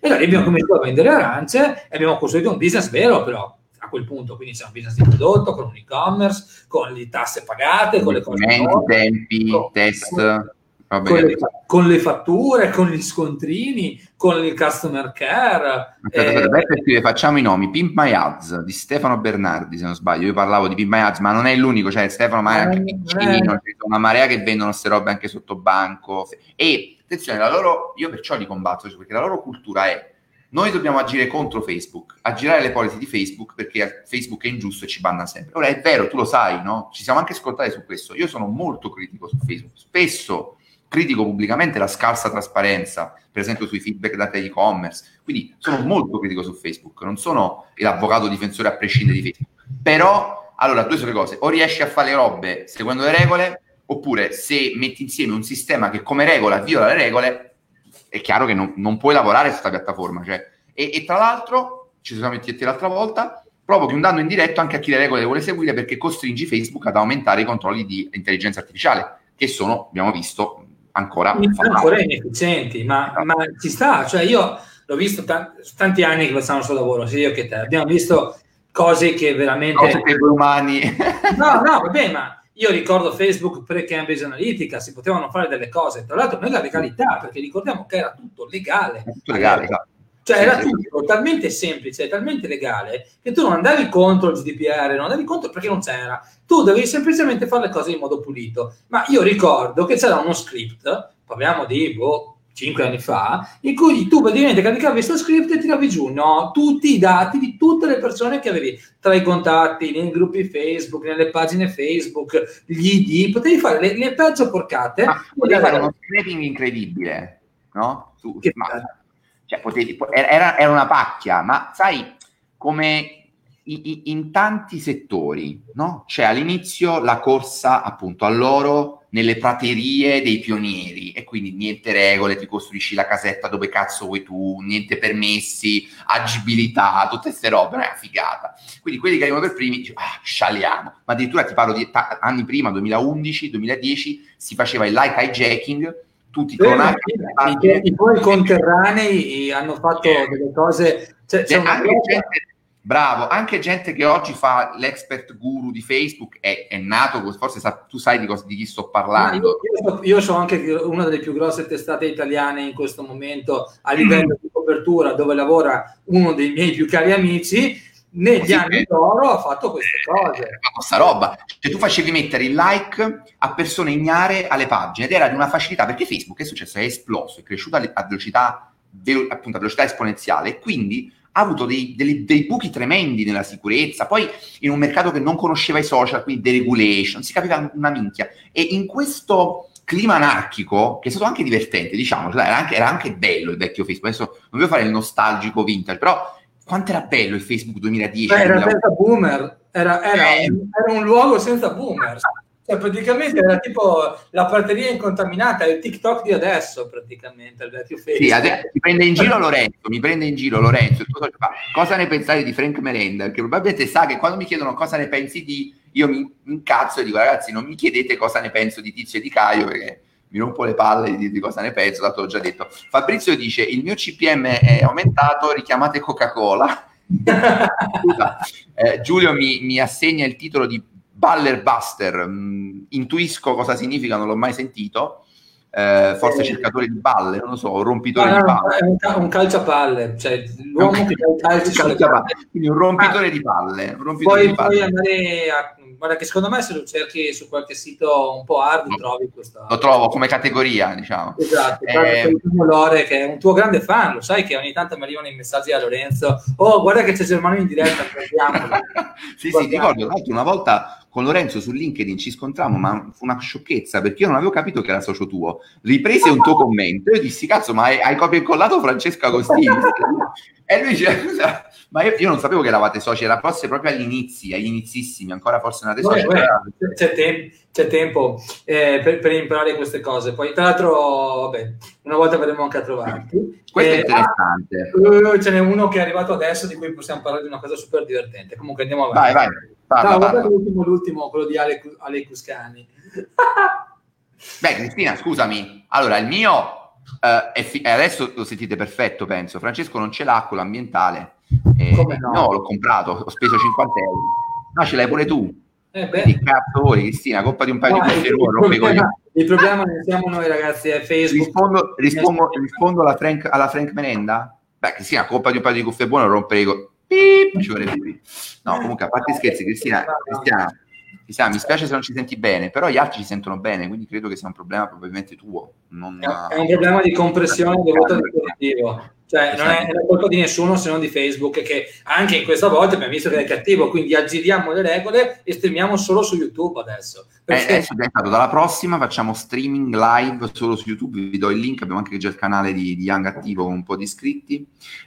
E da lì abbiamo cominciato a vendere arance e abbiamo costruito un business vero però, a quel punto, quindi c'è un business di prodotto, con un e-commerce, con le tasse pagate, con le cose... Tempi, test... Con le, con le fatture, con gli scontrini, con il customer care. Eh. Beppe, facciamo i nomi. Pimp My Ads di Stefano Bernardi, se non sbaglio. Io parlavo di Pimp My Ads, ma non è l'unico, cioè Stefano, ma è anche Beccino, c'è una marea che vendono queste robe anche sotto banco. E Attenzione, la loro, io perciò li combatto, perché la loro cultura è: noi dobbiamo agire contro Facebook, aggirare le policy di Facebook perché Facebook è ingiusto e ci banna sempre. Ora è vero, tu lo sai, no? Ci siamo anche scontati su questo. Io sono molto critico su Facebook, spesso critico pubblicamente la scarsa trasparenza, per esempio sui feedback data di e-commerce, quindi sono molto critico su Facebook, non sono l'avvocato difensore a prescindere di Facebook. Però, allora, due sono le cose: o riesci a fare le robe seguendo le regole, oppure se metti insieme un sistema che come regola viola le regole, è chiaro che non, non puoi lavorare su questa piattaforma, cioè. E, e tra l'altro, ci siamo detti l'altra volta, provochi un danno indiretto anche a chi le regole le vuole seguire, perché costringi Facebook ad aumentare i controlli di intelligenza artificiale, che sono, abbiamo visto, ancora ancora inefficienti, ma, ma ci sta, cioè io l'ho visto t- tanti anni che facciamo il suo lavoro, sia io che te, abbiamo visto cose che veramente... Cose per umani... No, no, vabbè, ma... Io ricordo Facebook pre-Cambridge analytica, si potevano fare delle cose, tra l'altro nella legalità, perché ricordiamo che era tutto legale. Tutto legale, allora, cioè sì, era sì. tutto talmente semplice, talmente legale, che tu non andavi contro il G D P R, non andavi contro perché non c'era. Tu dovevi semplicemente fare le cose in modo pulito. Ma io ricordo che c'era uno script, parliamo di boh, cinque anni fa, in cui tu praticamente caricavi questo script e tiravi giù, no? Tutti i dati di tutte le persone che avevi, tra i contatti, nei gruppi Facebook, nelle pagine Facebook, gli I D, potevi fare le, le peggio porcate. Ma potevi fare uno scraping incredibile, no? Tu, ma, cioè, potevi, era, era una pacchia, ma sai, come... In, in tanti settori, no? C'è all'inizio la corsa appunto all'oro nelle praterie dei pionieri e quindi niente regole, ti costruisci la casetta dove cazzo vuoi tu, niente permessi, agibilità, tutte queste robe, è una figata. Quindi quelli che arrivano per primi dicono, ah, scialiamo. Ma addirittura ti parlo di età, anni prima, duemilaundici duemiladieci, si faceva il like hijacking, tutti clonati. I tuoi conterranei hanno fatto eh, delle cose... Cioè, c'è una Bravo, anche gente che oggi fa l'expert guru di Facebook è, è nato, forse sa, tu sai di, cosa, di chi sto parlando. Io, io, io so anche una delle più grosse testate italiane in questo momento a livello mm. di copertura, dove lavora uno dei miei più cari amici, negli anni che... d'oro ha fatto queste cose. Eh, ma questa roba, cioè tu facevi mettere il like a persone ignare alle pagine ed era di una facilità, perché Facebook è successo, è esploso, è cresciuto a velocità, appunto, a velocità esponenziale e quindi... ha avuto dei, dei, dei buchi tremendi nella sicurezza, poi in un mercato che non conosceva i social, quindi deregulation, si capiva una minchia. E in questo clima anarchico, che è stato anche divertente, diciamo, era anche, era anche bello il vecchio Facebook, adesso non voglio fare il nostalgico vintage, però quanto era bello il Facebook duemiladieci? Beh, era senza boomer, era, era, eh. era un luogo senza boomer. Cioè, praticamente era tipo la prateria incontaminata, il TikTok di adesso, praticamente, il vecchio Facebook. Sì, adesso mi prende in giro Lorenzo, mi prende in giro Lorenzo, cosa ne pensate di Frank Merenda? Perché probabilmente sa che quando mi chiedono cosa ne pensi di, io mi incazzo e dico, ragazzi, non mi chiedete cosa ne penso di Tizio e di Caio, perché mi rompo le palle di, di cosa ne penso, tanto l'ho già detto. Fabrizio dice, il mio C P M è aumentato, richiamate Coca-Cola. Scusa. Eh, Giulio mi, mi assegna il titolo di Baller Buster, mh, intuisco cosa significa, non l'ho mai sentito, eh, forse eh, cercatore di balle, non lo so, rompitore no, di palle. È un, ca- un calciapalle, cioè l'uomo un che fa il calcio, calcio quindi un rompitore ah, di palle. Un rompitore poi, di palle. Puoi andare a... Guarda che secondo me se lo cerchi su qualche sito un po' hard, no, trovi questa... Lo trovo come categoria, diciamo. Esatto, eh, Lore, che è un tuo grande fan, lo sai che ogni tanto mi arrivano i messaggi a Lorenzo, oh guarda che c'è Germano in diretta, guardiamolo. Sì, guardiamolo. Sì, ricordo, tra l'altro una volta... con Lorenzo su LinkedIn ci scontrammo, ma fu una sciocchezza, perché io non avevo capito che era socio tuo. Riprese un tuo commento, io dissi, cazzo, ma hai, hai copia e incollato Francesco Agostinis? E lui dice, ma io, io non sapevo che eravate soci, era forse proprio agli inizi, agli inizissimi, ancora forse non soci. Beh, beh, c'è, te- c'è tempo eh, per, per imparare queste cose. Poi, tra l'altro, vabbè, una volta verremo anche a trovarti. Questo eh, è interessante. Ah, ce n'è uno che è arrivato adesso, di cui possiamo parlare di una cosa super divertente. Comunque andiamo avanti. Vai, vai. Parla, no, guarda l'ultimo, l'ultimo, quello di Ale, Ale Cuscani. Beh, Cristina, scusami. Allora, il mio, eh, è fi- adesso lo sentite perfetto, penso. Francesco non ce l'ha, quello ambientale. Eh, Come no? No, l'ho comprato, ho speso cinquanta euro. No, ce l'hai pure tu. Eh beh. Che cazzo vuoi, Cristina? Colpa di un paio no, di cose. Il problema non siamo noi, ragazzi, è Facebook. Rispondo, rispondo, rispondo alla, Frank, alla Frank Merenda? Beh, Cristina, colpa di un paio di cuffie buone, rompere i... Pip, ci vorrei... No, comunque a parte scherzi, Cristina, Cristina, Mi sa, mi spiace se non ci senti bene, però gli altri ci sentono bene, quindi credo che sia un problema probabilmente tuo. Non... È un problema di compressione dovuto al dispositivo. Cioè, esatto. Non è la colpa di nessuno se non di Facebook, che anche questa volta abbiamo visto che è cattivo, quindi aggiriamo le regole e streamiamo solo su YouTube adesso. Perché... Eh, adesso è stato, dalla prossima facciamo streaming live solo su YouTube, vi do il link, abbiamo anche già il canale di, di Young attivo con un po' di iscritti.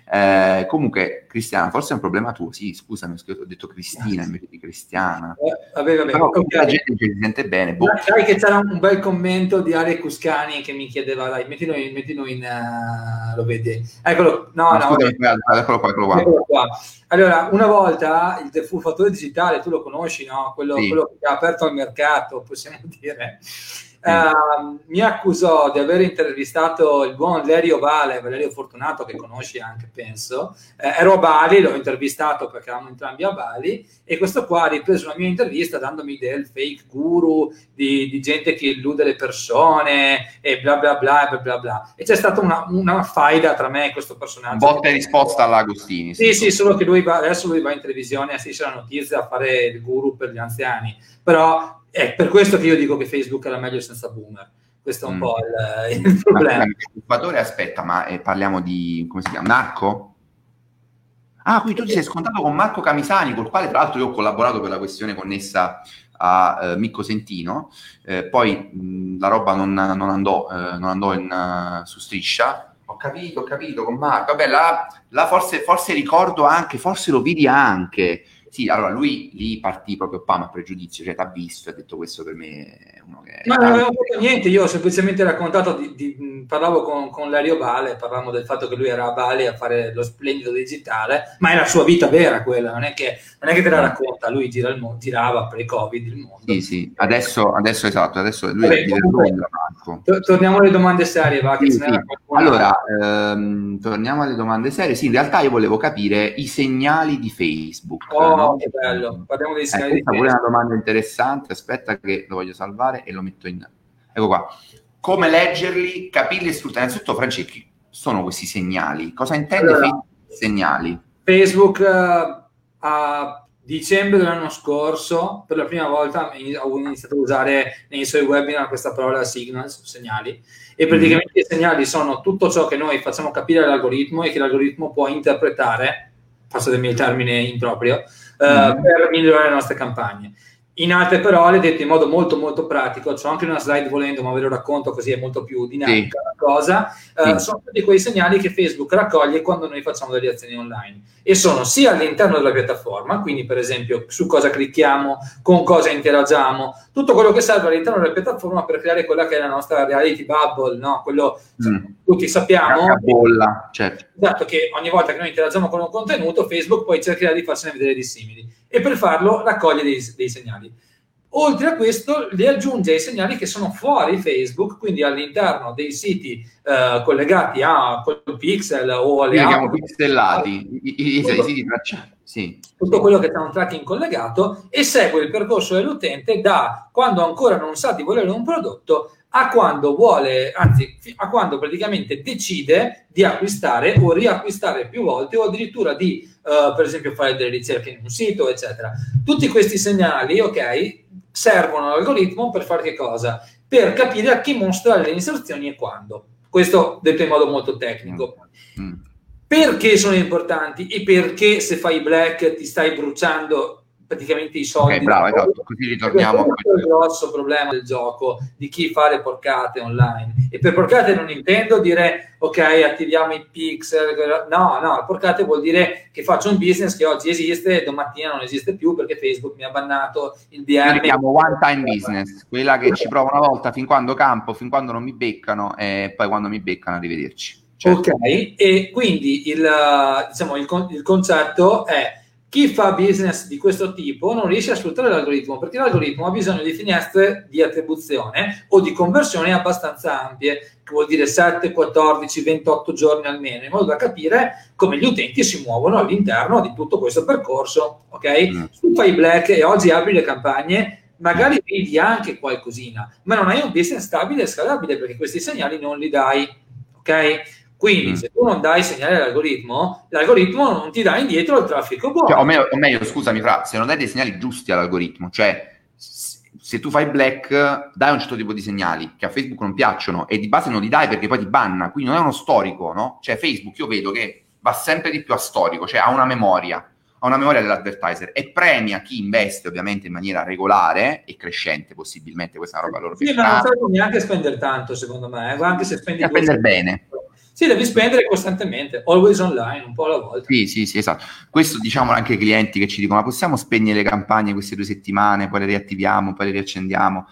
Eh, comunque, Cristiana, forse è un problema tuo, sì, scusami, ho detto Cristina invece di Cristiana. Eh, vabbè, vabbè. Però okay. La gente si sente bene. Boh. Sai che c'era un bel commento di Ale Cuscani che mi chiedeva, dai, mettilo in... Mettilo in uh, lo vedi? Eccolo, no, no, scusami, no, eccolo qua, eccolo qua. Eccolo qua. Allora, una volta il fu fattore digitale, tu lo conosci, no? Quello, sì. Quello che ha aperto al mercato, possiamo dire. Sì. Uh, mi accusò di aver intervistato il buon Valerio Vale, Valerio Fortunato, che conosci anche, penso. Eh, ero a Bali, l'ho intervistato perché eravamo entrambi a Bali, e questo qua ha ripreso la mia intervista dandomi del fake guru, di, di gente che illude le persone, e bla bla bla bla bla bla. E c'è stata una, una faida tra me e questo personaggio. Botta e risposta all'Agostini. Sì, sì, solo che lui va, adesso lui va in televisione a Sissi la notizia a fare il guru per gli anziani, però... È per questo che io dico che Facebook è la meglio senza boomer. Questo è un mm. po' il, il problema. Il fattore, aspetta, ma eh, parliamo di, come si chiama, Marco? Ah, qui tu ti sei scontato con Marco Camisani, col quale tra l'altro io ho collaborato per la questione connessa a eh, Micco Sentino. Eh, poi mh, la roba non, non andò, eh, non andò in, uh, su Striscia. Ho capito, ho capito, con Marco. Vabbè, la, la forse, forse ricordo anche, forse lo vidi anche. Sì, allora lui lì partì proprio pam a pregiudizio, cioè t'ha visto e ha detto questo per me è uno che... Ma non avevo detto niente, io ho semplicemente raccontato, di, di, parlavo con, con Lario Bale, parlavamo del fatto che lui era a Bali a fare lo splendido digitale, ma è la sua vita vera quella, non è che, non è che te la racconta, lui gira il mondo, girava pre-Covid il mondo. Sì, sì, adesso, adesso esatto, adesso lui è il Marco. Torniamo alle domande serie, va, che sì, se sì. Ne allora, ehm, torniamo alle domande serie, sì, in realtà io volevo capire i segnali di Facebook. Oh. No, che bello, parliamo dei segnali. Eh, pure una domanda interessante, aspetta che lo voglio salvare e lo metto in... Ecco qua. Come leggerli, capirli e sfruttare? Innanzitutto, Francesco, sono questi segnali. Cosa intende allora, Facebook? Segnali? Facebook uh, a dicembre dell'anno scorso, per la prima volta, ho iniziato a usare nei suoi webinar questa parola signals, segnali. E praticamente mm. i segnali sono tutto ciò che noi facciamo capire all'algoritmo e che l'algoritmo può interpretare, passo del mio termine improprio, Uh, per migliorare le nostre campagne. In altre parole, detto in modo molto molto pratico, c'ho anche una slide volendo, ma ve lo racconto così è molto più dinamica sì. la cosa, uh, sì. sono tutti quei segnali che Facebook raccoglie quando noi facciamo delle azioni online e sono sia all'interno della piattaforma, quindi per esempio su cosa clicchiamo, con cosa interagiamo, tutto quello che serve all'interno della piattaforma per creare quella che è la nostra reality bubble, no? Quello mm. tutti sappiamo. La bolla, certo. Esatto, che ogni volta che noi interagiamo con un contenuto, Facebook poi cercherà di farsene vedere di simili. E per farlo raccoglie dei, dei segnali. Oltre a questo, le aggiunge i segnali che sono fuori Facebook, quindi all'interno dei siti eh, collegati a col pixel o alle app. Pixelati, i, i, tutto, i siti tracciati. Sì. Tutto quello che ha un tracking collegato e segue il percorso dell'utente da quando ancora non sa di volere un prodotto a quando vuole, anzi, a quando praticamente decide di acquistare o riacquistare più volte o addirittura di, uh, per esempio, fare delle ricerche in un sito, eccetera. Tutti questi segnali, ok, servono all'algoritmo per fare che cosa? Per capire a chi mostrare le inserzioni e quando. Questo detto in modo molto tecnico. Mm. Perché sono importanti e perché se fai black ti stai bruciando praticamente i soldi. Okay, bravo, esatto. Così ritorniamo. Questo è il grosso problema del gioco di chi fa le porcate online. E per porcate non intendo dire ok, attiviamo i pixel. No, no, porcate vuol dire che faccio un business che oggi esiste e domattina non esiste più perché Facebook mi ha bannato il D M. Io chiamo one time business, quella che ci provo una volta fin quando campo, fin quando non mi beccano e poi quando mi beccano arrivederci. Certo. Ok, e quindi il, diciamo, il, il concetto è chi fa business di questo tipo non riesce a sfruttare l'algoritmo, perché l'algoritmo ha bisogno di finestre di attribuzione o di conversione abbastanza ampie, che vuol dire sette, quattordici, ventotto giorni almeno, in modo da capire come gli utenti si muovono all'interno di tutto questo percorso, ok? Mm. Tu fai black e oggi apri le campagne, magari vedi anche qualcosina, ma non hai un business stabile e scalabile, perché questi segnali non li dai, ok? Quindi, mm. se tu non dai segnali all'algoritmo, l'algoritmo non ti dà indietro il traffico buono. Cioè, o, meglio, o meglio, scusami, Fra, se non dai dei segnali giusti all'algoritmo, cioè se tu fai black dai un certo tipo di segnali che a Facebook non piacciono e di base non li dai perché poi ti banna, quindi non è uno storico, no? Cioè Facebook io vedo che va sempre di più a storico, cioè ha una memoria, ha una memoria dell'advertiser e premia chi investe ovviamente in maniera regolare e crescente possibilmente, questa è una roba loro. Sì, ma non serve neanche spendere tanto secondo me, eh? Anche se spendi... spendere bene. Sì, devi spendere costantemente, always online, un po' alla volta. Sì, sì, sì, esatto. Questo diciamo anche ai clienti che ci dicono, ma possiamo spegnere le campagne queste due settimane, poi le riattiviamo, poi le riaccendiamo.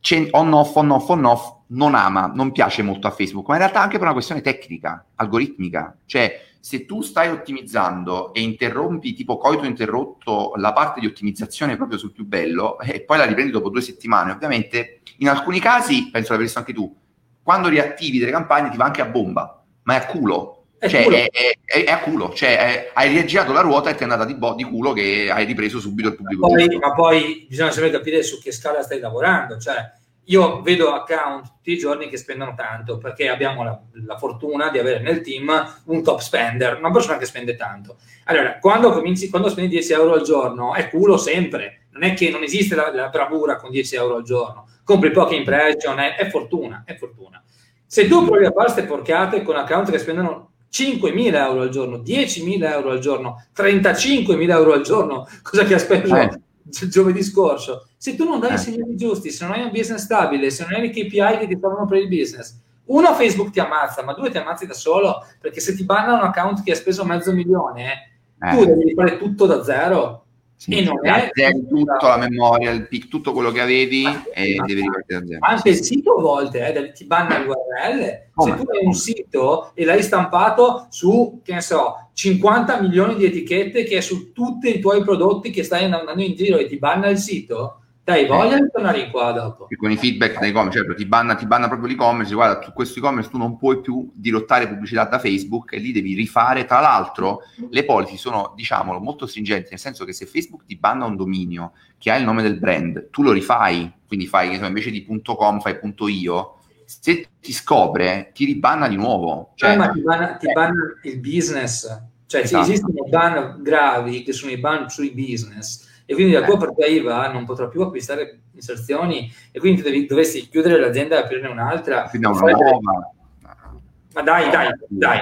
C'è on off, on off, on off, non ama, non piace molto a Facebook, ma in realtà anche per una questione tecnica, algoritmica. Cioè, se tu stai ottimizzando e interrompi, tipo coito interrotto, la parte di ottimizzazione proprio sul più bello, e poi la riprendi dopo due settimane, ovviamente, in alcuni casi, penso l'avrei visto anche tu, quando riattivi delle campagne ti va anche a bomba, ma è a culo, è cioè culo. È, è, è a culo, cioè è, hai rigirato la ruota e ti è andata di, bo- di culo che hai ripreso subito il pubblico. Ma poi, ma poi bisogna sempre capire su che scala stai lavorando, cioè io vedo account tutti i giorni che spendono tanto perché abbiamo la, la fortuna di avere nel team un top spender, una persona che spende tanto. Allora, quando cominci, quando spendi dieci euro al giorno è culo sempre, non è che non esiste la, la bravura con dieci euro al giorno. Compri poche impression, è, è fortuna, è fortuna. Se tu provi a fare queste porcate con account che spendono cinquemila euro al giorno, diecimila euro al giorno, trentacinquemila euro al giorno, cosa che ha speso eh. gi- giovedì scorso, se tu non dai eh. i segnali giusti, se non hai un business stabile, se non hai i K P I che ti servono per il business, uno Facebook ti ammazza, ma due ti ammazzi da solo, perché se ti banna un account che ha speso mezzo milione, eh. tu devi fare tutto da zero. Sì, e non è tutta la memoria, il pic, tutto quello che avevi ma, e ma, devi ripartire. Anche il sito a volte eh, ti banna l'U R L. Oh, se tu hai un sito e l'hai stampato su, che ne so, cinquanta milioni di etichette che è su tutti i tuoi prodotti che stai andando in giro e ti banna il sito, dai, voglia di eh. tornare in qua dopo. E con i feedback dai commerce, cioè, ti banna, ti banna proprio l'e-commerce. Guarda, tu, questo e-commerce tu non puoi più dirottare pubblicità da Facebook e lì devi rifare. Tra l'altro, le policy sono, diciamolo, molto stringenti, nel senso che se Facebook ti banna un dominio che ha il nome del brand, tu lo rifai, quindi fai, insomma, invece di .com fai .io, se ti scopre, ti ribanna di nuovo. Cioè, eh, ma ti banna, ti banna il business. Cioè, esatto. Ci esistono ban gravi, che sono i ban sui business, e quindi la tua partita I V A non potrà più acquistare inserzioni e quindi devi, dovresti chiudere l'azienda e aprirne un'altra. Una nuova. Ma dai, dai, dai.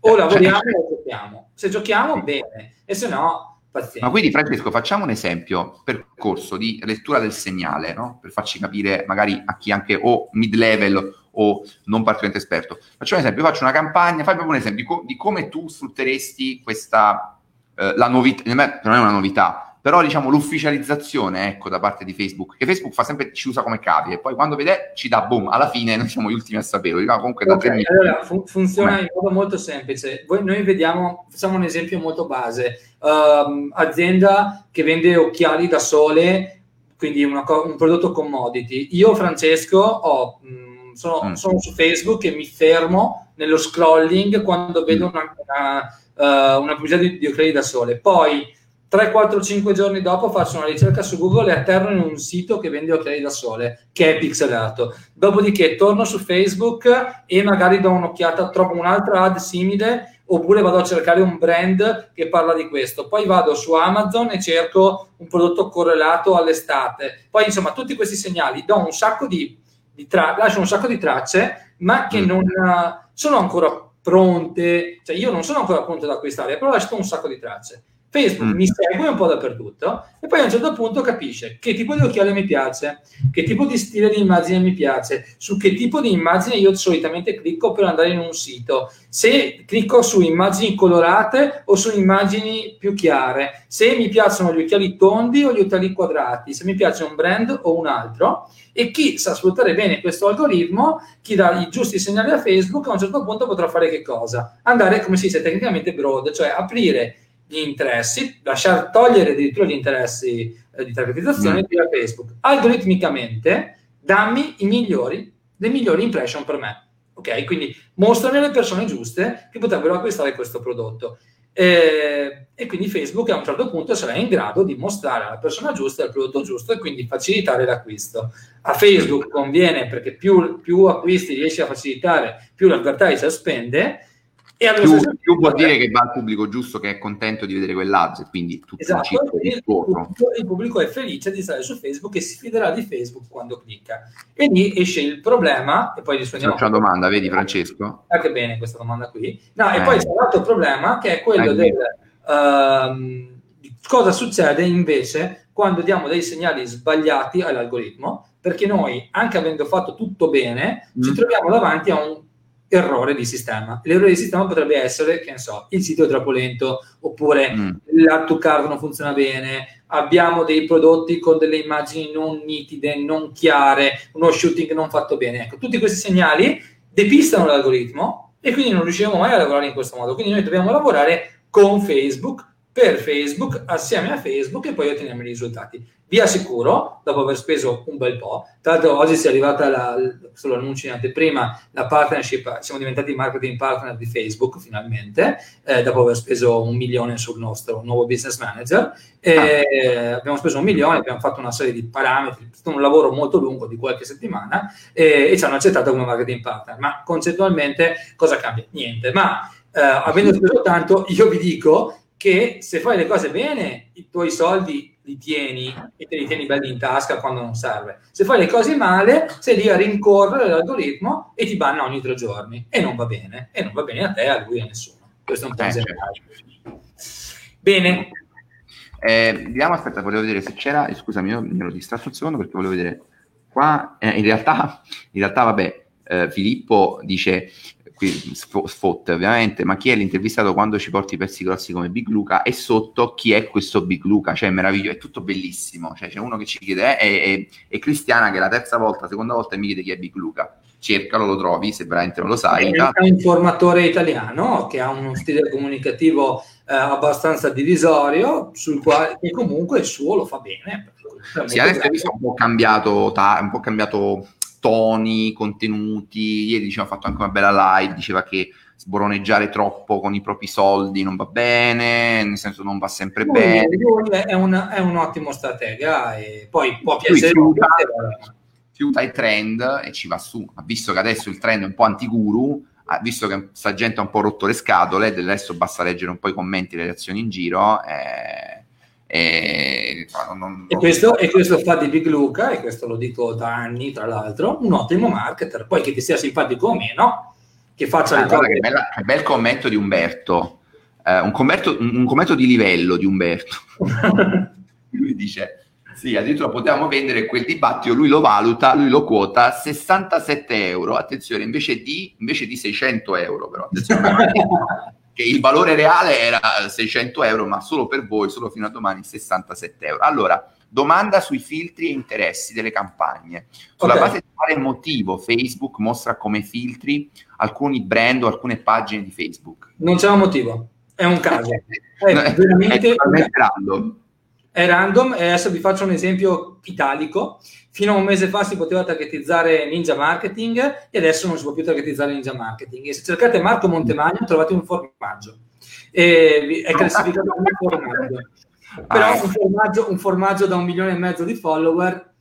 O lavoriamo cioè, o giochiamo. Se giochiamo, sì. Bene. E se no, pazienza. Ma quindi, Francesco, facciamo un esempio, percorso di lettura del segnale, no? Per farci capire magari a chi anche o mid-level o non particolarmente esperto. Facciamo un esempio, io faccio una campagna, fai proprio un esempio di, co- di come tu sfrutteresti questa, eh, la novità, non è una novità, però diciamo l'ufficializzazione, ecco, da parte di Facebook, che Facebook fa sempre, ci usa come cavie, e poi quando vede ci dà boom, alla fine noi siamo gli ultimi a sapere. Diciamo, comunque okay, da allora, fun- funziona in modo molto semplice. Voi, noi vediamo, facciamo un esempio molto base, um, azienda che vende occhiali da sole, quindi una co- un prodotto commodity. Io, Francesco, ho, mh, sono, mm. sono su Facebook e mi fermo nello scrolling quando vedo una, una, uh, una pubblicità di, di occhiali da sole. Poi tre, quattro, cinque giorni dopo faccio una ricerca su Google e atterro in un sito che vende occhiali da sole, che è pixelato. Dopodiché torno su Facebook e magari do un'occhiata, trovo un'altra ad simile, oppure vado a cercare un brand che parla di questo. Poi vado su Amazon e cerco un prodotto correlato all'estate. Poi, insomma, tutti questi segnali, do un sacco di, di tra- lascio un sacco di tracce, ma che non sono ancora pronte. Cioè, io non sono ancora pronto ad acquistare, però lascio un sacco di tracce. Facebook mm. mi segue un po' dappertutto e poi a un certo punto capisce che tipo di occhiale mi piace, che tipo di stile di immagine mi piace, su che tipo di immagine io solitamente clicco per andare in un sito, se clicco su immagini colorate o su immagini più chiare, se mi piacciono gli occhiali tondi o gli occhiali quadrati, se mi piace un brand o un altro. E chi sa sfruttare bene questo algoritmo, chi dà i giusti segnali a Facebook, a un certo punto potrà fare che cosa? Andare, come si dice tecnicamente, broad, cioè aprire gli interessi, lasciar togliere addirittura gli interessi eh, di targetizzazione mm. via Facebook. Algoritmicamente dammi i migliori, le migliori impression per me. Ok, quindi mostrami le persone giuste che potrebbero acquistare questo prodotto. E, e quindi Facebook a un certo punto sarà in grado di mostrare alla persona giusta il prodotto giusto e quindi facilitare l'acquisto. A Facebook conviene perché più, più acquisti riesci a facilitare, più l'advertiser spende. E più, stesso... più vuol dire che va al pubblico giusto, che è contento di vedere quell'ads, quindi tutto, esatto, un il, pubblico, il pubblico è felice di stare su Facebook e si fiderà di Facebook quando clicca, e lì esce il problema. E poi rispondiamo, c'è una domanda, vedi Francesco? Ah, che bene questa domanda qui. No, eh. E poi c'è un altro problema che è quello eh, del uh, cosa succede invece quando diamo dei segnali sbagliati all'algoritmo, perché noi, anche avendo fatto tutto bene, mm. ci troviamo davanti a un errore di sistema. L'errore di sistema potrebbe essere, che ne so, il sito è troppo lento, oppure mm. l'add to cart non funziona bene, abbiamo dei prodotti con delle immagini non nitide, non chiare, uno shooting non fatto bene. Ecco, tutti questi segnali depistano l'algoritmo e quindi non riusciremo mai a lavorare in questo modo. Quindi noi dobbiamo lavorare con Facebook, per Facebook, assieme a Facebook, e poi otteniamo i risultati. Vi assicuro, dopo aver speso un bel po', tra l'altro oggi si è arrivata, la, solo annuncio in anteprima, la partnership, siamo diventati marketing partner di Facebook finalmente, eh, dopo aver speso un milione sul nostro nuovo business manager, eh, ah. abbiamo speso un milione, abbiamo fatto una serie di parametri, un lavoro molto lungo di qualche settimana, eh, e ci hanno accettato come marketing partner. Ma concettualmente cosa cambia? Niente, ma eh, avendo speso tanto, io vi dico che se fai le cose bene, i tuoi soldi li tieni e te li tieni belli in tasca quando non serve. Se fai le cose male, sei lì a rincorrere l'algoritmo e ti banna ogni tre giorni. E non va bene. E non va bene a te, a lui, a nessuno. Questo è un po' generale. Bene. Eh, vediamo, aspetta, volevo vedere se c'era... Eh, scusami, io mi ero distratto un secondo perché volevo vedere qua. Eh, in realtà, in realtà, vabbè, eh, Filippo dice... qui sfot ovviamente, ma chi è l'intervistato quando ci porti pezzi grossi come Big Luca, e sotto chi è questo Big Luca, cioè meraviglioso, è tutto bellissimo, cioè c'è uno che ci chiede, eh, è, è, è Cristiana che è la terza volta, la seconda volta mi chiede chi è Big Luca, cercalo, lo trovi se veramente non lo sai. È un informatore italiano che ha uno stile comunicativo eh, abbastanza divisorio, sul quale che comunque il suo lo fa bene. Sì, adesso mi sono un po' cambiato, ta- un po' cambiato toni, contenuti. Ieri diceva, ha fatto anche una bella live, diceva che sboroneggiare troppo con i propri soldi non va bene, nel senso non va sempre lui, bene. Lui è, un, è un ottimo stratega e poi può piacere. Fiuta i trend e ci va su. Ha visto che adesso il trend è un po' antiguru, ha visto che sta gente ha un po' rotto le scatole, adesso basta leggere un po' i commenti e le reazioni in giro, eh. E, non, non, e, questo, e questo fa di Big Luca, e questo lo dico da anni tra l'altro, un ottimo marketer. Poi che ti sia simpatico o meno, che faccia ah, guarda che bella, che bel commento di Umberto, eh, un, commento, un commento di livello di Umberto. Lui dice sì, addirittura potevamo vendere quel dibattito, lui lo valuta, lui lo quota sessantasette euro, attenzione, invece di, invece di seicento euro, però attenzione. Che il valore reale era seicento euro, ma solo per voi, solo fino a domani, sessantasette euro. Allora, domanda sui filtri e interessi delle campagne. Sulla okay. base di quale motivo Facebook mostra come filtri alcuni brand o alcune pagine di Facebook? Non c'è un motivo, è un caso. È no, veramente è random. È random, e adesso vi faccio un esempio italico. Fino a un mese fa si poteva targetizzare Ninja Marketing e adesso non si può più targetizzare Ninja Marketing. E se cercate Marco Montemagno trovate un formaggio. E è classificato come formaggio. Però un formaggio, un formaggio da un milione e mezzo di follower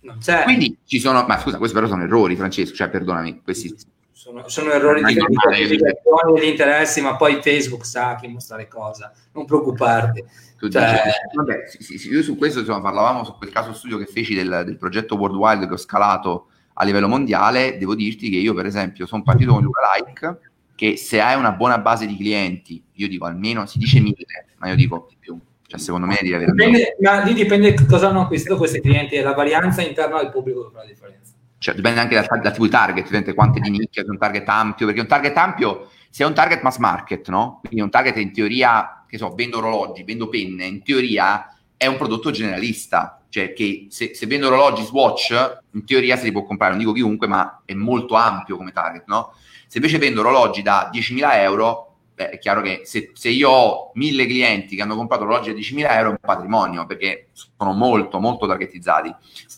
non c'è. Quindi ci sono... Ma scusa, questi però sono errori, Francesco. Cioè, perdonami, questi... Sono, sono errori di capitalizzazione, di interessi, ma poi Facebook sa che mostrare cosa, non preoccuparti. Tu cioè... dici, vabbè, sì, sì, sì, io su questo insomma, parlavamo su quel caso studio che feci del, del progetto Worldwide che ho scalato a livello mondiale. Devo dirti che io per esempio sono partito con Lookalike, che se hai una buona base di clienti, io dico almeno, si dice mille, ma io dico di più. Cioè, secondo me deve avere dipende, ma lì dipende cosa hanno acquisito questi clienti, è la varianza interna del pubblico che fa la differenza. Cioè, dipende anche da, da tipo di target, vedete quante di nicchia, se è un target ampio, perché un target ampio, se è un target mass market, no? Quindi un target in teoria, che so, vendo orologi, vendo penne, in teoria è un prodotto generalista, cioè che se, se vendo orologi Swatch, in teoria se li può comprare, non dico chiunque, ma è molto ampio come target, no? Se invece vendo orologi da diecimila euro, beh, è chiaro che se, se io ho mille clienti che hanno comprato orologi da diecimila euro è un patrimonio, perché sono molto, molto targetizzati.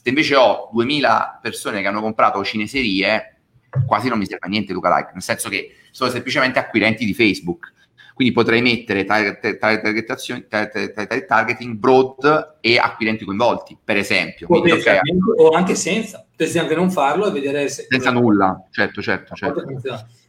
Se invece ho duemila persone che hanno comprato cineserie, quasi non mi serve a niente Lookalike, nel senso che sono semplicemente acquirenti di Facebook. Quindi potrei mettere tar- tar- tar- targetazione, tar- tar- tar- targeting broad e acquirenti coinvolti, per esempio. Quindi, okay, o anche senza, pensi anche non farlo e vedere se... Senza nulla, certo, certo, certo.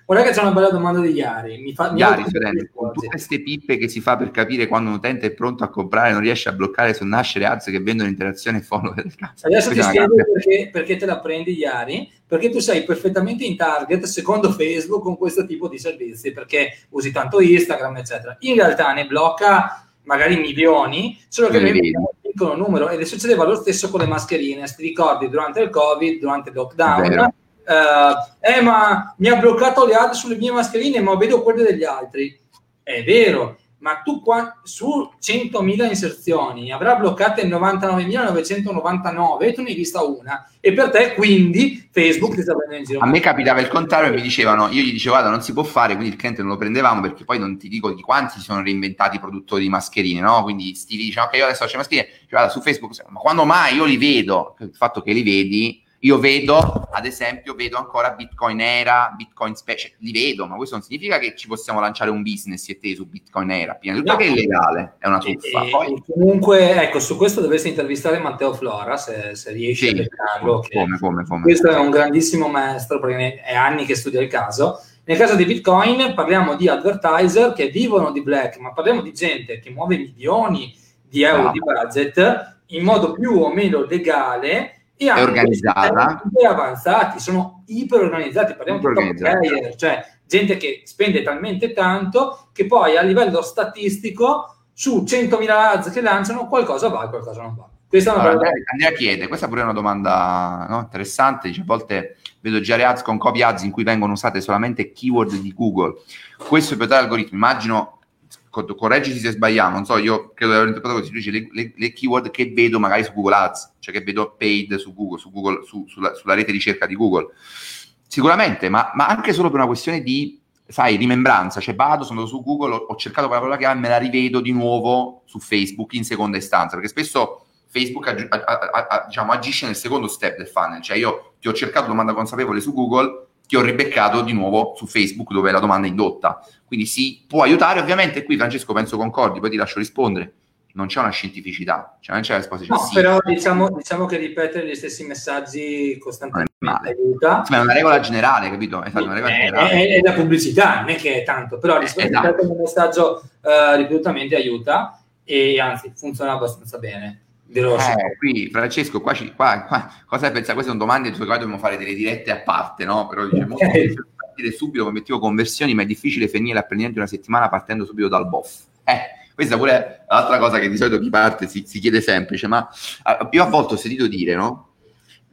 Guarda che c'è una bella domanda di Iari. Mi fa, Iari, Fiorello, con tutte queste pippe che si fa per capire quando un utente è pronto a comprare, non riesce a bloccare sul nascere ads che vendono interazione e follower del cazzo. Adesso ti spiego perché, perché te la prendi, Iari, perché tu sei perfettamente in target secondo Facebook con questo tipo di servizi, perché usi tanto Instagram, eccetera. In realtà ne blocca magari milioni, solo che noi vediamo un piccolo numero, ed succedeva lo stesso con le mascherine. Se ti ricordi, durante il Covid, durante il lockdown, eh, eh ma mi ha bloccato le ad sulle mie mascherine, ma vedo quelle degli altri. È vero, ma tu qua su centomila inserzioni avrà bloccate novantanovemilanovecento novantanove e tu ne hai vista una, e per te quindi Facebook ti sta prendendo in giro. A me capitava il contrario, e mi dicevano, io gli dicevo guarda non si può fare, quindi il cliente non lo prendevamo, perché poi non ti dico di quanti si sono reinventati i produttori di mascherine, no? Quindi stili diciamo ok io adesso faccio mascherine, guarda su Facebook, ma quando mai io li vedo? Il fatto che li vedi, io vedo ad esempio, vedo ancora Bitcoin Era, Bitcoin Special, li vedo, ma questo non significa che ci possiamo lanciare un business e te su Bitcoin Era, prima di tutto no, che è illegale, è una truffa. E, poi... Comunque, ecco, su questo dovresti intervistare Matteo Flora, se, se riesci sì, a beccarlo. Come, come, come. Questo è un grandissimo maestro, perché è anni che studia il caso. Nel caso di Bitcoin parliamo di advertiser che vivono di black, ma parliamo di gente che muove milioni di euro no. di budget in modo più o meno legale, e è organizzata, avanzati, sono iper organizzati, parliamo di top player, cioè gente che spende talmente tanto che poi a livello statistico su centomila ads che lanciano qualcosa va e qualcosa non va. Questa è una allora, Andrea, Andrea chiede, questa pure è una domanda no, interessante, dice a volte vedo girare ads con copy ads in cui vengono usate solamente keyword di Google, questo per dare algoritmi, immagino correggiti se sbagliamo, non so, io credo di aver interpretato così, dice le, le, le keyword che vedo magari su Google Ads, cioè che vedo paid su Google, su Google su, sulla, sulla rete di ricerca di Google, sicuramente, ma, ma anche solo per una questione di, sai, rimembranza, cioè vado, sono andato su Google, ho, ho cercato quella parola che me la rivedo di nuovo su Facebook in seconda istanza, perché spesso Facebook aggi- a, a, a, a, diciamo, agisce nel secondo step del funnel, cioè io ti ho cercato domanda consapevole su Google, ti ho ribeccato di nuovo su Facebook dove la domanda è indotta, quindi si può aiutare ovviamente, qui Francesco penso concordi, poi ti lascio rispondere, non c'è una scientificità, cioè non c'è la risposta no, sì. Però diciamo, diciamo che ripetere gli stessi messaggi costantemente aiuta, ma è una regola generale, capito? È, stata una regola è, generale. È, è la pubblicità, non è che è tanto, però rispondere esatto. un messaggio uh, ripetutamente aiuta, e anzi funziona abbastanza bene. Eh, qui Francesco qua, ci, qua, qua cosa pensa? Queste sono domande sulle quali dobbiamo fare delle dirette a parte, no? Però dice molto partire subito come obiettivo conversioni, ma è difficile finire l'apprendimento di una settimana partendo subito dal boff. Eh, questa pure è l'altra cosa che di solito chi parte si, si chiede semplice, ma io a volte ho sentito dire, no?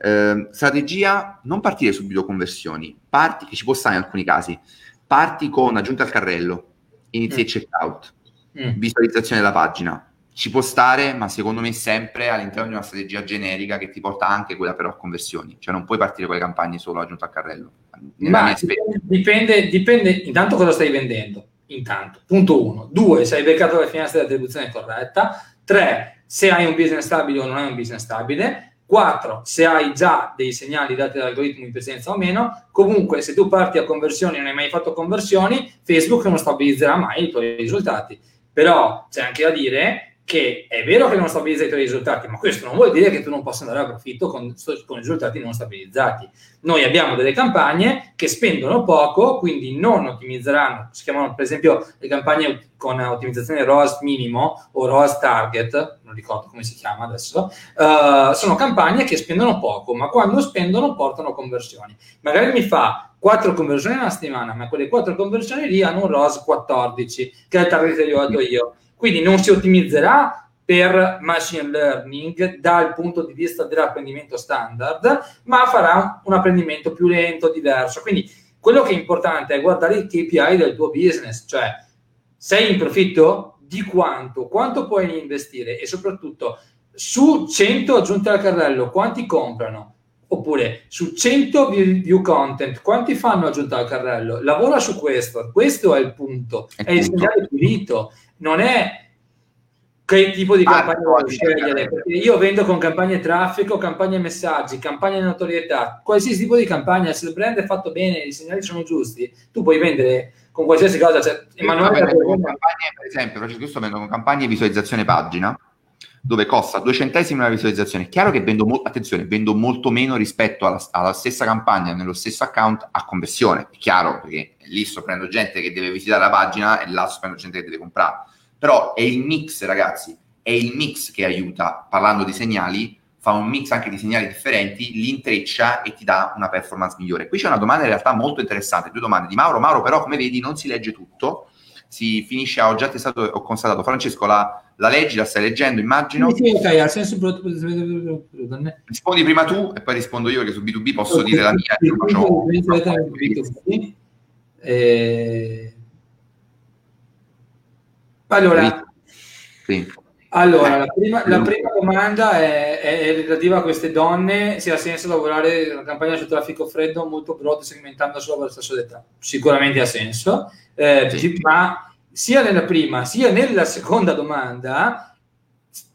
Eh, strategia non partire subito conversioni, parti che ci può stare in alcuni casi, parti con aggiunta al carrello, inizi il mm. checkout, mm. visualizzazione della pagina. Ci può stare, ma secondo me sempre all'interno di una strategia generica che ti porta anche quella però a conversioni, cioè non puoi partire con le campagne solo aggiunto al carrello. Ma dipende, dipende intanto cosa stai vendendo, intanto, punto uno. Due, se hai beccato la finestra di attribuzione corretta. Tre, se hai un business stabile o non hai un business stabile. Quattro, se hai già dei segnali dati dall'algoritmo in presenza o meno. Comunque, se tu parti a conversioni e non hai mai fatto conversioni, Facebook non stabilizzerà mai i tuoi risultati. Però c'è anche da dire che è vero che non stabilizza i tuoi risultati, ma questo non vuol dire che tu non possa andare a profitto con, con risultati non stabilizzati. Noi abbiamo delle campagne che spendono poco, quindi non ottimizzeranno, si chiamano per esempio le campagne con ottimizzazione R O A S minimo o R O A S target, non ricordo come si chiama adesso, uh, sono campagne che spendono poco, ma quando spendono portano conversioni. Magari mi fa quattro conversioni alla settimana, ma quelle quattro conversioni lì hanno un R O A S quattordici, che è il target che gli ho dato io. Quindi non si ottimizzerà per machine learning dal punto di vista dell'apprendimento standard, ma farà un apprendimento più lento, diverso. Quindi quello che è importante è guardare i K P I del tuo business, cioè sei in profitto di quanto, quanto puoi investire, e soprattutto su cento aggiunte al carrello quanti comprano. Oppure su cento view content quanti fanno aggiunta al carrello? Lavora su questo, questo è il punto, è, è il segnale pulito, non è che tipo di campagna ah, vuoi scegliere, perché io vendo con campagne traffico, campagne messaggi, campagne notorietà, qualsiasi tipo di campagna, se il brand è fatto bene, i segnali sono giusti, tu puoi vendere con qualsiasi cosa, cioè, Emanuele, vabbè, con campagne, per esempio, questo vendo con campagne visualizzazione pagina, dove costa due centesimi una visualizzazione. È chiaro che vendo, mo- attenzione, vendo molto meno rispetto alla, alla stessa campagna, nello stesso account a conversione. È chiaro, perché lì sto prendendo gente che deve visitare la pagina e là sto prendendo gente che deve comprare. Però è il mix, ragazzi, è il mix che aiuta. Parlando di segnali, fa un mix anche di segnali differenti, li intreccia e ti dà una performance migliore. Qui c'è una domanda in realtà molto interessante, due domande di Mauro. Mauro però, come vedi, non si legge tutto. Si finisce a ho già testato, ho constatato. Francesco, la, la leggi, la stai leggendo, immagino. Mi senti, al senso rispondi prima tu e poi rispondo io, che su B due B posso dire la mia. Io faccio... eh... allora, sì. allora eh. la, prima, la prima domanda è, è relativa a queste donne, se ha senso lavorare una campagna sul traffico freddo molto broad, segmentando solo per la stessa età. Sicuramente ha senso. Eh, sì. Ma sia nella prima sia nella seconda domanda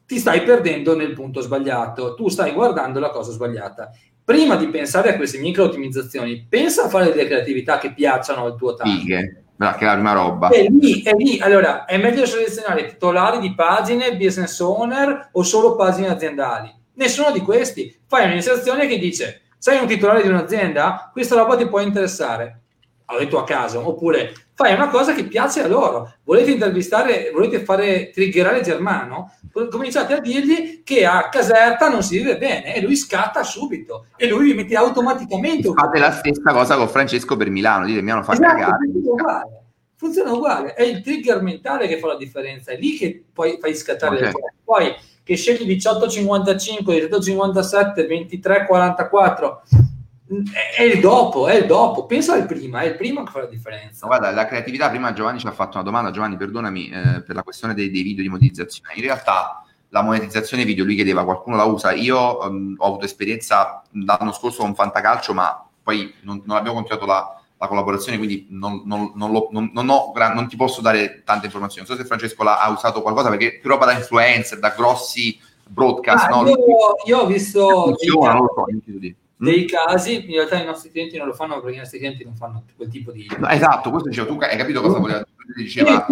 ti stai perdendo nel punto sbagliato, tu stai guardando la cosa sbagliata. Prima di pensare a queste micro ottimizzazioni, pensa a fare delle creatività che piacciono al tuo target. Fighe, la calma roba. E lì, e lì, allora, è meglio selezionare titolari di pagine, business owner o solo pagine aziendali. Nessuno di questi. Fai un'inserzione che dice: sei un titolare di un'azienda? Questa roba ti può interessare. Ho detto a caso, oppure fai una cosa che piace a loro. Volete intervistare, volete fare triggerare Germano? Cominciate a dirgli che a Caserta non si vive bene e lui scatta subito e lui vi mette automaticamente. Fate la stessa cosa con Francesco per Milano, dite mi hanno fatto esatto, cagare. Funziona uguale. funziona uguale, è il trigger mentale che fa la differenza, è lì che poi fai scattare okay. le cose. Poi che scegli diciotto cinquantacinque, diciotto cinquantasette, ventitré quarantaquattro... è il dopo, è il dopo, pensa al prima, è il primo che fa la differenza. Guarda, la creatività, prima Giovanni ci ha fatto una domanda, Giovanni perdonami, eh, per la questione dei, dei video di monetizzazione. In realtà la monetizzazione video, lui chiedeva, qualcuno la usa? Io um, ho avuto esperienza l'anno scorso con Fantacalcio, ma poi non, non abbiamo continuato la, la collaborazione, quindi non, non, non, lo, non, non, ho, non ti posso dare tante informazioni. Non so se Francesco l'ha, ha usato qualcosa, perché più roba da influencer, da grossi broadcast. Ah, no? io, io ho visto... Funziona, non lo so, non ti devo dire. Dei casi, in realtà i nostri clienti non lo fanno perché i nostri clienti non fanno quel tipo di... No, esatto, questo diceva, tu hai capito cosa voleva, diceva,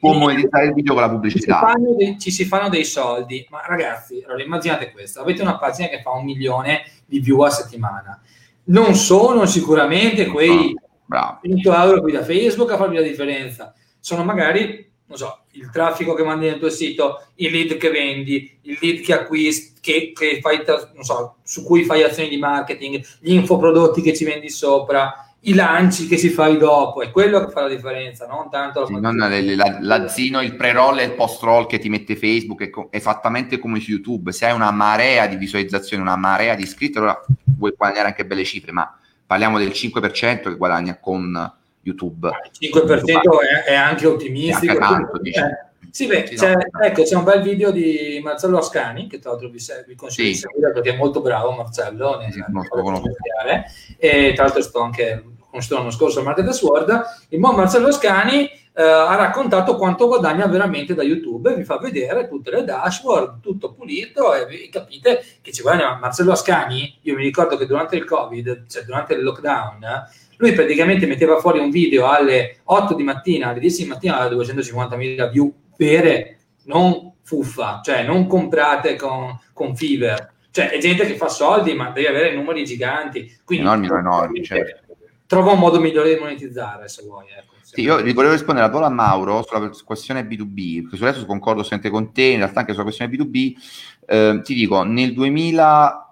può monetizzare il video con la pubblicità. Ci si fanno dei, ci si fanno dei soldi, ma ragazzi, allora immaginate questo, avete una pagina che fa un milione di view a settimana, non sono sicuramente quei Bravo. cento euro qui da Facebook a farvi la differenza, sono magari, non so, il traffico che mandi nel tuo sito, il lead che vendi, il lead che acquisti, che, che fai, non so, su cui fai azioni di marketing, gli infoprodotti che ci vendi sopra, i lanci che ci fai dopo, è quello che fa la differenza, non tanto la sì, non la, la, l'azzino, il pre-roll e il post-roll che ti mette Facebook, è co- esattamente come su YouTube, se hai una marea di visualizzazioni, una marea di iscritti, allora vuoi guadagnare anche belle cifre, ma parliamo del cinque per cento che guadagna con... YouTube. Il cinque per cento è, è anche ottimistico. È anche tanto, dice. Eh, sì, beh, c'è, ecco, c'è un bel video di Marcello Ascani, che tra l'altro vi, vi consiglio sì. perché è molto bravo Marcello. Sì, nel, lo e tra l'altro sto anche conosciuto l'anno scorso al Market Sword. Il buon Marcello Ascani eh, ha raccontato quanto guadagna veramente da YouTube, vi fa vedere tutte le dashboard, tutto pulito e vi capite che ci guadagna. Marcello Ascani, io mi ricordo che durante il Covid, cioè durante il lockdown, lui praticamente metteva fuori un video alle otto di mattina, alle dieci di mattina aveva duecentocinquantamila view vere, non fuffa, cioè non comprate con, con Fiverr. Cioè è gente che fa soldi ma deve avere numeri giganti. Quindi, enormi, enormi. Certo. Trova un modo migliore di monetizzare se vuoi. Ecco. Sì, io volevo rispondere alla parola a Mauro sulla questione B due B, perché su questo concordo sempre con te, in realtà anche sulla questione B due B. Eh, ti dico, nel duemila...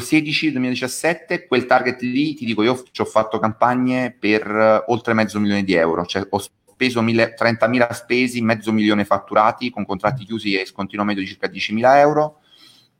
sedici duemiladiciassette quel target lì, ti dico, io ci ho fatto campagne per oltre mezzo milione di euro, cioè ho speso mille, trentamila spesi, mezzo milione fatturati con contratti chiusi e scontrino medio di circa diecimila euro.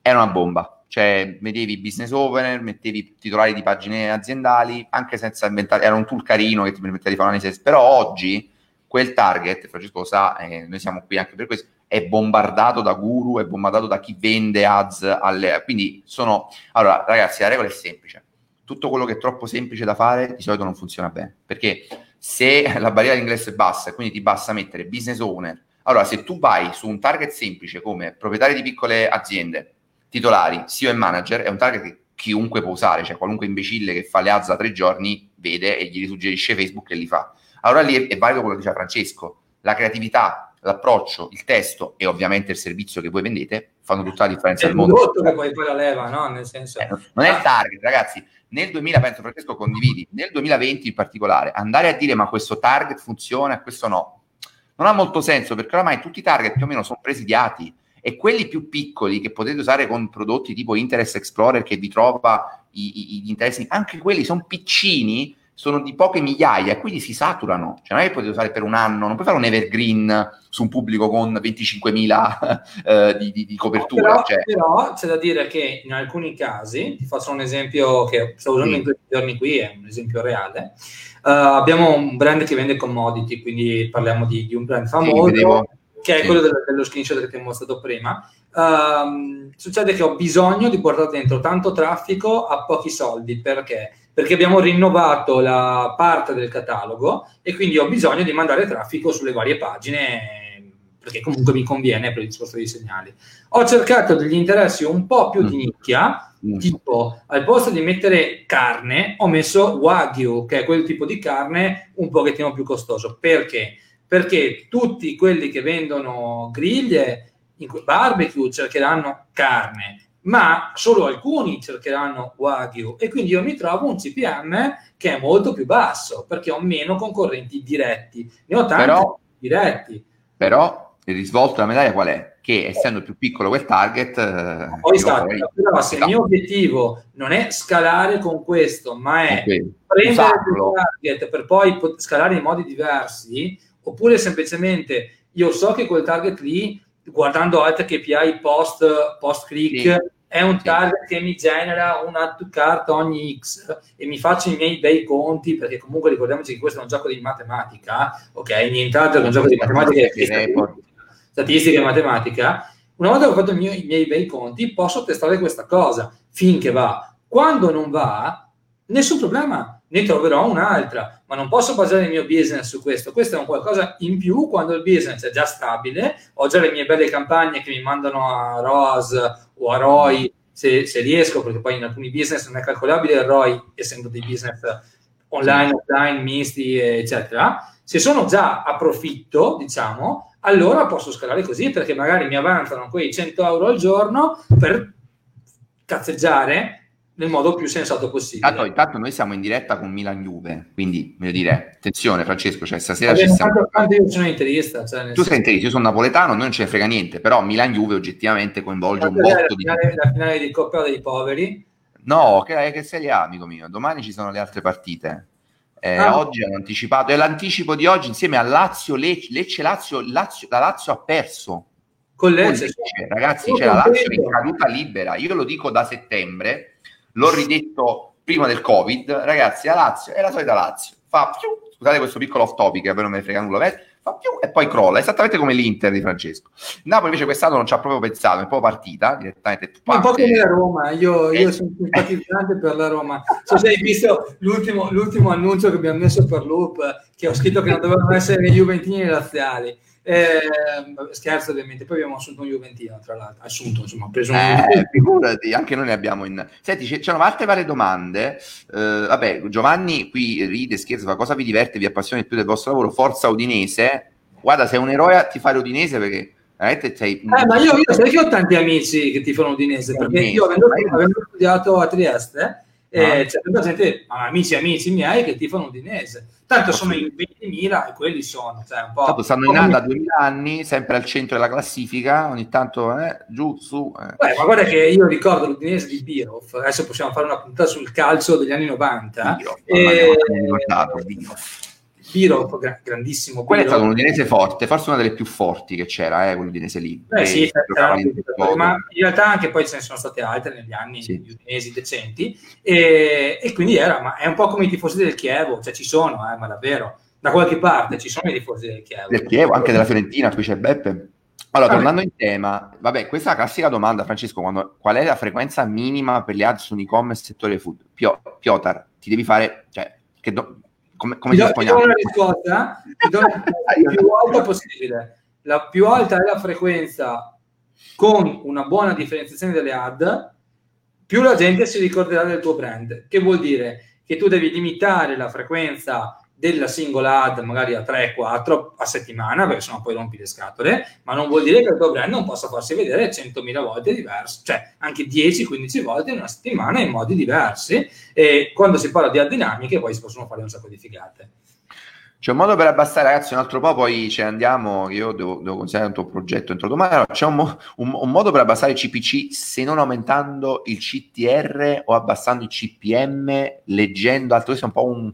Era una bomba, cioè mettevi business owner, mettevi titolari di pagine aziendali anche senza inventare, era un tool carino che ti permetteva di fare un'analisi, però oggi quel target, Francesco lo sa, eh, noi siamo qui anche per questo, è bombardato da guru, è bombardato da chi vende ads alle... Quindi sono... Allora, ragazzi, la regola è semplice. Tutto quello che è troppo semplice da fare di solito non funziona bene, perché se la barriera d'ingresso è bassa, quindi ti basta mettere business owner. Allora, se tu vai su un target semplice come proprietari di piccole aziende, titolari, C E O e manager, è un target che chiunque può usare, cioè qualunque imbecille che fa le ads da tre giorni vede e gli suggerisce Facebook che li fa. Allora lì è valido quello che diceva Francesco. La creatività, l'approccio, il testo e ovviamente il servizio che voi vendete fanno tutta la differenza del mondo. È il prodotto che poi poi la leva, no? Nel senso... Eh, non è il target, ragazzi. Nel duemila, penso, Francesco, condividi, nel duemilaventi in particolare, andare a dire ma questo target funziona, questo no, non ha molto senso, perché oramai tutti i target più o meno sono presidiati, e quelli più piccoli che potete usare con prodotti tipo Interest Explorer che vi trova i, i, gli interessi, anche quelli sono piccini, sono di poche migliaia, quindi si saturano. Cioè non è che potete usare per un anno, non puoi fare un evergreen su un pubblico con venticinquemila eh, di, di, di copertura. Però, cioè. Però c'è da dire che in alcuni casi, ti faccio un esempio che sto usando sì. in questi giorni qui, è un esempio reale, uh, abbiamo un brand che vende commodity, quindi parliamo di, di un brand famoso, sì, che è sì. quello dello, dello screenshot che ti ho mostrato prima. Uh, succede che ho bisogno di portare dentro tanto traffico a pochi soldi, perché? Perché abbiamo rinnovato la parte del catalogo e quindi ho bisogno di mandare traffico sulle varie pagine, perché comunque mi conviene per il discorso dei segnali. Ho cercato degli interessi un po' più di nicchia, mm. tipo al posto di mettere carne ho messo Wagyu, che è quel tipo di carne un pochettino più costoso. Perché? Perché tutti quelli che vendono griglie in cui barbecue cercheranno carne, ma solo alcuni cercheranno Wagyu, e quindi io mi trovo un C P M che è molto più basso, perché ho meno concorrenti diretti. Ne ho tanti però, diretti. Però il risvolto della medaglia qual è? Che essendo più piccolo quel target... Poi esatto, vorrei... però se il mio obiettivo non è scalare con questo, ma è okay. prendere il target per poi scalare in modi diversi, oppure semplicemente io so che quel target lì, guardando altre K P I post, post click, sì, è un sì. target che mi genera un add to cart ogni X e mi faccio i miei bei conti, perché comunque ricordiamoci che questo è un gioco di matematica, ok? Nient'altro che un gioco di matematica, statistica e matematica. Una volta che ho fatto i miei, i miei bei conti, posso testare questa cosa finché va. Quando non va, nessun problema, ne troverò un'altra, ma non posso basare il mio business su questo. Questo è un qualcosa in più quando il business è già stabile, ho già le mie belle campagne che mi mandano a R O A S o a R O I, se, se riesco, perché poi in alcuni business non è calcolabile il R O I, essendo dei business online, offline, misti, eccetera. Se sono già a profitto, diciamo, allora posso scalare così, perché magari mi avanzano quei cento euro al giorno per cazzeggiare nel modo più sensato possibile. Intanto, intanto noi siamo in diretta con Milan Juve, quindi voglio dire, attenzione Francesco, cioè stasera vabbè, ci siamo... Io sono interista, cioè, tu senso... sei interista, io sono napoletano, noi non ce ne frega niente, però Milan Juve oggettivamente coinvolge tanto un botto la finale, di... La finale di Coppa dei Poveri? No, che, che sei lì, amico mio, domani ci sono le altre partite. Eh, ah, oggi hanno anticipato, è l'anticipo di oggi insieme a Lazio, Lecce, Lecce Lazio, Lazio, la Lazio ha perso. Con Lecce? Lecce ragazzi, c'è la Lazio in caduta libera, io lo dico da settembre, l'ho ridetto prima del Covid, ragazzi, la Lazio è la solita Lazio, fa più, scusate questo piccolo off topic che poi non me ne frega nulla, fa più e poi crolla, esattamente come l'Inter di Francesco. Napoli invece quest'anno non ci ha proprio pensato, è proprio partita direttamente. Parte. Un po' come la Roma, io, eh. io sono simpatizzante per la Roma. Se hai visto l'ultimo, l'ultimo annuncio che abbiamo messo per Loop, che ho scritto che non dovevano essere né juventini né laziali. Eh, scherzo ovviamente, poi abbiamo assunto un juventino tra l'altro, assunto insomma preso un eh, figurati, anche noi ne abbiamo in... Senti, c'erano altre varie domande eh, vabbè, Giovanni qui ride, scherzo, fa cosa vi diverte, vi appassiona più del vostro lavoro? Forza Udinese, guarda sei un eroe a tifare Udinese perché veramente sei... Eh, ma io, io sai che ho tanti amici che tifano Udinese, perché Udinese, io avendo, avendo studiato a Trieste eh, ah. c'è tanta gente, amici amici miei che tifano Udinese. Tanto sono in ventimila e quelli sono. Cioè un po'... Tanto stanno in alta da duemila anni, sempre al centro della classifica, ogni tanto eh, giù, su. Eh. Beh, ma guarda che io ricordo l'Udinese di Biroff, adesso possiamo fare una puntata sul calcio degli anni novanta. Biroff, e... Biroff gra- grandissimo. Quello è stato un Udinese forte, forse una delle più forti che c'era, eh, quell'Udinese lì. Beh, sì, c'era c'era ma in realtà anche poi ce ne sono state altre negli anni, sì. gli Udinesi decenti, e, e quindi era, ma è un po' come i tifosi del Chievo, cioè ci sono, eh, ma davvero, da qualche parte ci sono i tifosi del Chievo. Del Chievo, anche della Fiorentina, qui c'è Beppe. Allora, vabbè. Tornando in tema, vabbè, questa è la classica domanda, Francesco, quando, qual è la frequenza minima per le ads su e-commerce settore food? Pio, Piotar, ti devi fare, cioè, che... Do- Come, come ti, do, ti do una risposta, ti do una risposta più alta possibile. La più alta è la frequenza con una buona differenziazione delle ad, più la gente si ricorderà del tuo brand. Che vuol dire che tu devi limitare la frequenza della singola ad magari a tre quattro a settimana, perché sennò poi rompi le scatole, ma non vuol dire che il tuo brand non possa farsi vedere centomila volte diverso, cioè anche dieci quindici volte in una settimana in modi diversi, e quando si parla di ad dinamiche poi si possono fare un sacco di figate. C'è un modo per abbassare, ragazzi, un altro po', poi ce ne andiamo, io devo, devo considerare un tuo progetto entro domani. C'è un, mo- un, un modo per abbassare il C P C se non aumentando il C T R o abbassando il C P M, leggendo altro, questo è un po' un,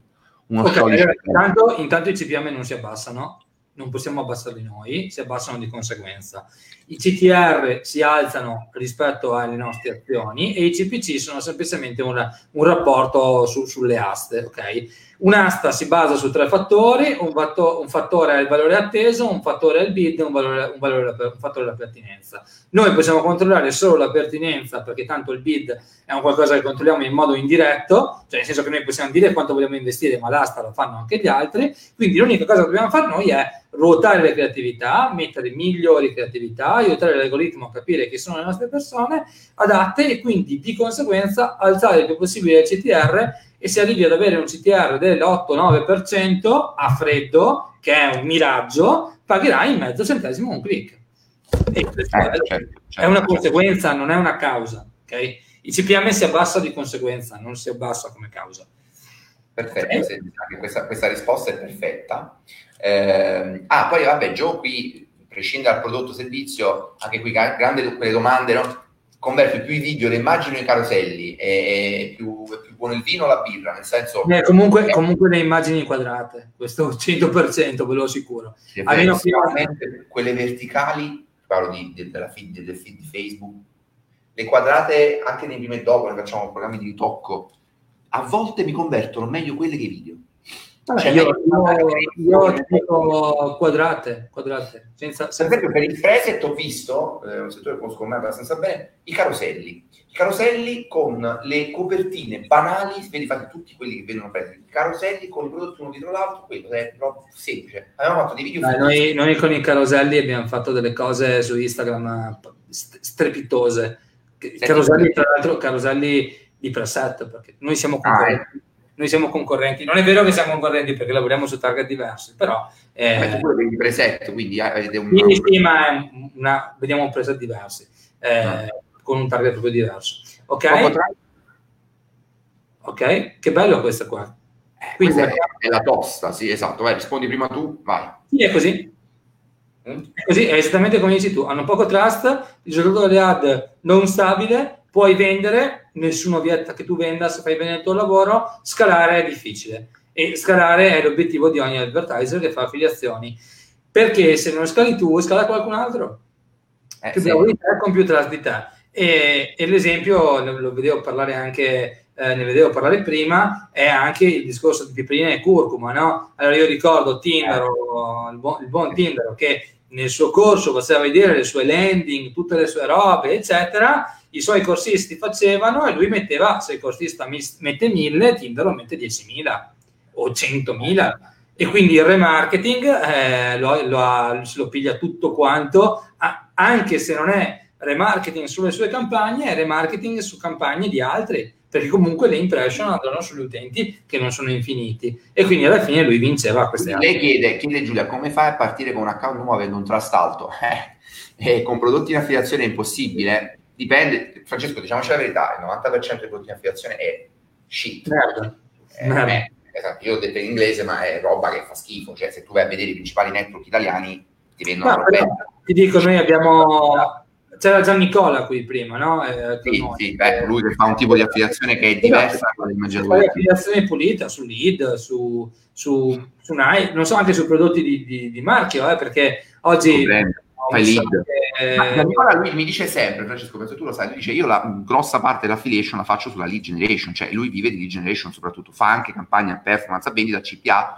uno okay, storico. Allora, intanto, intanto i C P M non si abbassano, non possiamo abbassarli noi, si abbassano di conseguenza. I C T R si alzano rispetto alle nostre azioni e i C P C sono semplicemente un, un rapporto su, sulle aste, ok? Un'asta si basa su tre fattori, un, fatto, un fattore è il valore atteso, un fattore è il bid e un, valore, un, valore, un fattore è la pertinenza. Noi possiamo controllare solo la pertinenza, perché tanto il bid è un qualcosa che controlliamo in modo indiretto, cioè nel senso che noi possiamo dire quanto vogliamo investire, ma l'asta lo fanno anche gli altri, quindi l'unica cosa che dobbiamo fare noi è ruotare le creatività, mettere migliori creatività, aiutare l'algoritmo a capire chi sono le nostre persone adatte e quindi di conseguenza alzare il più possibile il C T R, e si arrivi ad avere un C T R dell'otto nove per cento a freddo, che è un miraggio, pagherai mezzo centesimo un click. E eh, certo, certo, è una certo. conseguenza, non è una causa. Okay? Il C P M si abbassa di conseguenza, non si abbassa come causa. Perfetto, okay. questa, questa risposta è perfetta. Eh, ah, poi vabbè, Gio, qui, prescindere dal prodotto servizio, anche qui grande quelle domande, no? Converti più i video, le immagini o i caroselli? È più, è più buono il vino o la birra? Nel senso, eh, comunque, è... comunque le immagini inquadrate, questo cento per cento ve lo assicuro. Almeno quelle verticali, parlo di, di, della feed, del feed di Facebook, le quadrate anche nei primi e dopo, ne facciamo programmi di ritocco, a volte mi convertono meglio quelle che i video. Vabbè, cioè, io io ti dico quadrate, quadrate. Senza, senza... Per esempio per il preset ho visto, eh, un settore che conosco me abbastanza bene, i caroselli. I caroselli con le copertine banali, vedi fatti tutti quelli che vedono presi. I caroselli con i prodotti uno dietro l'altro, quello è proprio semplice. Abbiamo fatto dei video... Dai, noi, noi con i caroselli abbiamo fatto delle cose su Instagram st- strepitose. Caroselli, tra l'altro, caroselli di preset, perché noi siamo concorrenti. Noi siamo concorrenti, non è vero che siamo concorrenti perché lavoriamo su target diversi, però eh, ma tu pure vedi preset, quindi avete un sì, sì, ma una, vediamo preset diversi eh, ah. con un target proprio diverso, ok? Ok, che bello questa qua. Eh, quindi questa è, è la tosta, sì, esatto. Vai, rispondi prima tu, vai. Sì, è così. Mm? È così, è esattamente come dici tu. Hanno poco trust, il giocatore di ad non stabile, puoi vendere. Nessuno vieta che tu venda se fai bene il tuo lavoro, scalare è difficile e scalare è l'obiettivo di ogni advertiser che fa affiliazioni, perché se non scali tu, scala qualcun altro eh, che sì. bravo di te, con più trust di te. E, e l'esempio, lo vedevo parlare anche, eh, ne vedevo parlare prima, è anche il discorso di piperina e curcuma, no? Allora io ricordo Tindaro, il buon, il buon Tindaro che nel suo corso faceva vedere le sue landing, tutte le sue robe, eccetera, i suoi corsisti facevano e lui metteva, se il corsista mette mille, Tindaro mette diecimila o centomila e quindi il remarketing eh, lo, lo, lo piglia tutto quanto, anche se non è remarketing sulle sue campagne, è remarketing su campagne di altri, perché comunque le impression andranno sugli utenti che non sono infiniti e quindi alla fine lui vinceva queste altre. Lei chiede, chiede Giulia, come fai a partire con un account nuovo avendo un trust alto? Eh, con prodotti in affiliazione è impossibile, dipende. Francesco, diciamoci la verità, il novanta per cento dei prodotti in affiliazione è shit. Merda. Eh, Merda. Eh, esatto, io ho detto in inglese, ma è roba che fa schifo, cioè se tu vai a vedere i principali network italiani ti vendono no, roba. Ti dico, noi abbiamo... C'era Gian Nicola qui prima, no? Eh, sì, sì, beh, lui che fa un tipo di affiliazione che è diversa l'affiliazione pulita su lead, su, su, su Nike, non so, anche su prodotti di, di, di marchio, eh, perché oggi no, so che... Ma, Nicola lui mi dice sempre, Francesco, penso tu lo sai, lui dice io la grossa parte dell'affiliation la faccio sulla lead generation, cioè lui vive di lead generation soprattutto, fa anche campagna performance a vendita C P A,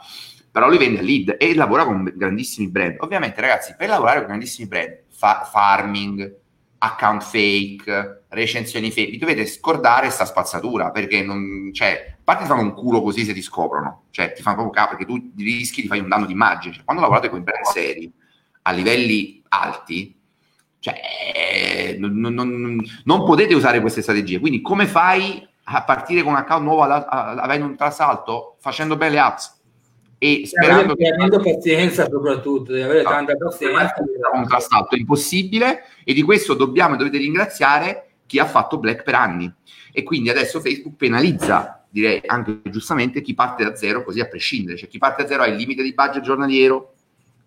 però lui vende lead e lavora con grandissimi brand. Ovviamente ragazzi, per lavorare con grandissimi brand, fa- farming, account fake, recensioni fake, vi dovete scordare sta spazzatura, perché non, cioè, a parte ti fanno un culo così se ti scoprono, cioè ti fanno proprio capo, perché tu rischi di fare un danno di immagine, cioè, quando lavorate con i brand seri a livelli alti, cioè non, non, non potete usare queste strategie, quindi come fai a partire con un account nuovo avendo un trasalto? Facendo belle ads, e sperando che avendo pazienza, soprattutto di avere tanta pazienza, contrastato è impossibile, e di questo dobbiamo e dovete ringraziare chi ha fatto black per anni. E quindi adesso Facebook penalizza, direi anche giustamente, chi parte da zero così a prescindere, cioè chi parte da zero ha il limite di budget giornaliero,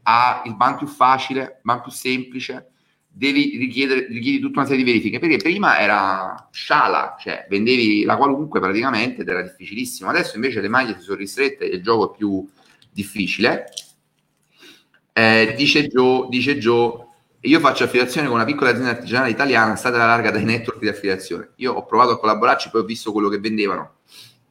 ha il ban più facile, ban più semplice, devi richiedere richiedi tutta una serie di verifiche, perché prima era sciala, cioè vendevi la qualunque praticamente ed era difficilissimo. Adesso invece le maglie si sono ristrette e il gioco è più difficile. Eh, dice Joe, dice Joe, io faccio affiliazione con una piccola azienda artigianale italiana, state alla larga dai network di affiliazione. Io ho provato a collaborarci, poi ho visto quello che vendevano.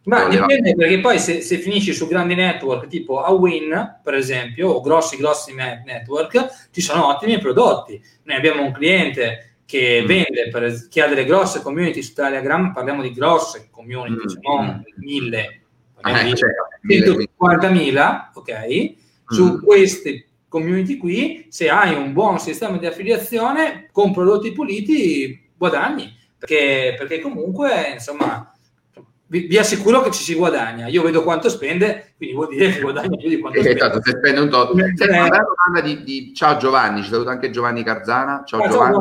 Ma dipende, perché poi se, se finisci su grandi network tipo Awin, per esempio, o grossi grossi network, ci sono ottimi prodotti. Noi abbiamo un cliente che vende, per, che ha delle grosse community su Telegram, parliamo di grosse community, mm. non mille, eh, cioè, centocinquantamila, ok? Mm. Su queste community qui, se hai un buon sistema di affiliazione, con prodotti puliti guadagni, perché, perché comunque, insomma... Vi, vi assicuro che ci si guadagna. Io vedo quanto spende, quindi vuol dire che guadagna più di quanto spende. Esatto, se spende un tot. Senti, una domanda di, di... Ciao Giovanni, ci saluta anche Giovanni Carzana. Ciao, ciao Giovanni.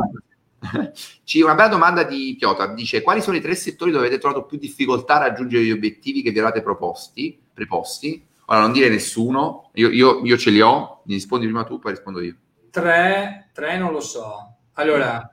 Giovanni. Ci, una bella domanda di Chiota. Dice, quali sono i tre settori dove avete trovato più difficoltà a raggiungere gli obiettivi che vi eravate proposti, preposti? Ora, non dire nessuno. Io, io, io ce li ho. Mi rispondi prima tu, poi rispondo io. Tre, tre non lo so. Allora,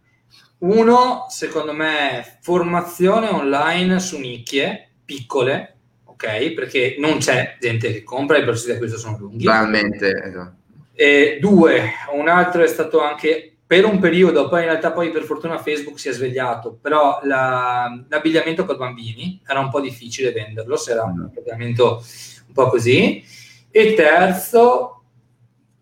uno, secondo me, formazione online su nicchie piccole, ok? Perché non c'è gente che compra, i processi di acquisto sono lunghi. Realmente. E due, un altro è stato anche per un periodo, poi in realtà poi per fortuna Facebook si è svegliato, però la, l'abbigliamento per bambini era un po' difficile venderlo, se era un abbigliamento un po' così. E terzo,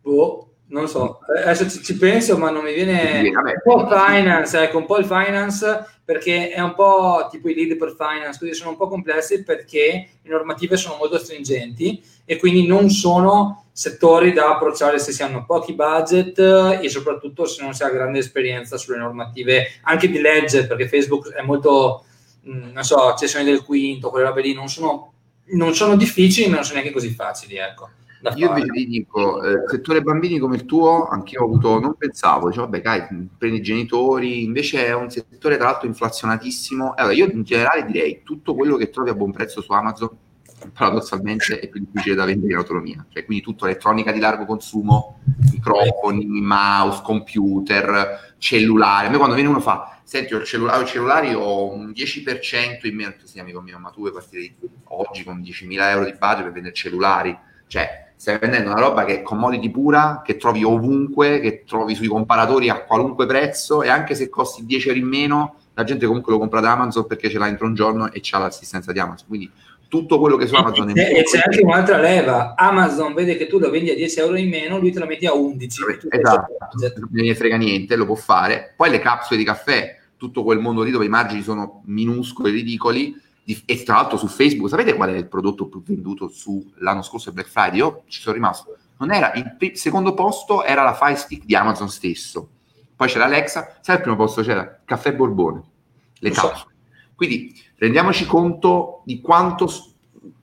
boh, non so, adesso ci, ci penso, ma non mi viene... Sì, vabbè, un po' il finance, ecco, un po' il finance... perché è un po' tipo i lead per finance, quindi sono un po' complessi perché le normative sono molto stringenti e quindi non sono settori da approcciare se si hanno pochi budget e soprattutto se non si ha grande esperienza sulle normative, anche di legge, perché Facebook è molto, mh, non so, cessioni del quinto, quelle robe lì, non sono, non sono difficili, ma non sono neanche così facili, ecco. Io invece ti dico, eh, settore bambini come il tuo, anch'io ho avuto, non pensavo, dicevo, vabbè, dai, prendi i genitori, invece è un settore tra l'altro inflazionatissimo. Allora, io in generale direi tutto quello che trovi a buon prezzo su Amazon, paradossalmente, è più difficile da vendere in autonomia. Cioè, quindi tutto elettronica di largo consumo, microfoni, mouse, computer, cellulari. A me quando viene uno fa, senti, ho il cellulare, ho il cellulare, ho un dieci per cento in meno, sì, amico mio, ma tu vuoi partire oggi con diecimila euro di budget per vendere cellulari? Cioè, stai vendendo una roba che è commodity pura, che trovi ovunque, che trovi sui comparatori a qualunque prezzo, e anche se costi dieci euro in meno, la gente comunque lo compra da Amazon perché ce l'ha entro un giorno e c'ha l'assistenza di Amazon. Quindi tutto quello che su Amazon... E, è e c'è anche un'altra leva. Amazon vede che tu lo vendi a dieci euro in meno, lui te lo metti a undici. Esatto, non ne frega niente, lo può fare. Poi le capsule di caffè, tutto quel mondo lì dove i margini sono minuscoli, ridicoli. E tra l'altro su Facebook, sapete qual è il prodotto più venduto su l'anno scorso Black Friday? Io ci sono rimasto, non era il p- secondo posto era la Fire Stick di Amazon stesso, poi c'era Alexa, sai, al primo posto c'era Caffè Borbone, le capsule. So. Quindi rendiamoci conto di quanto s-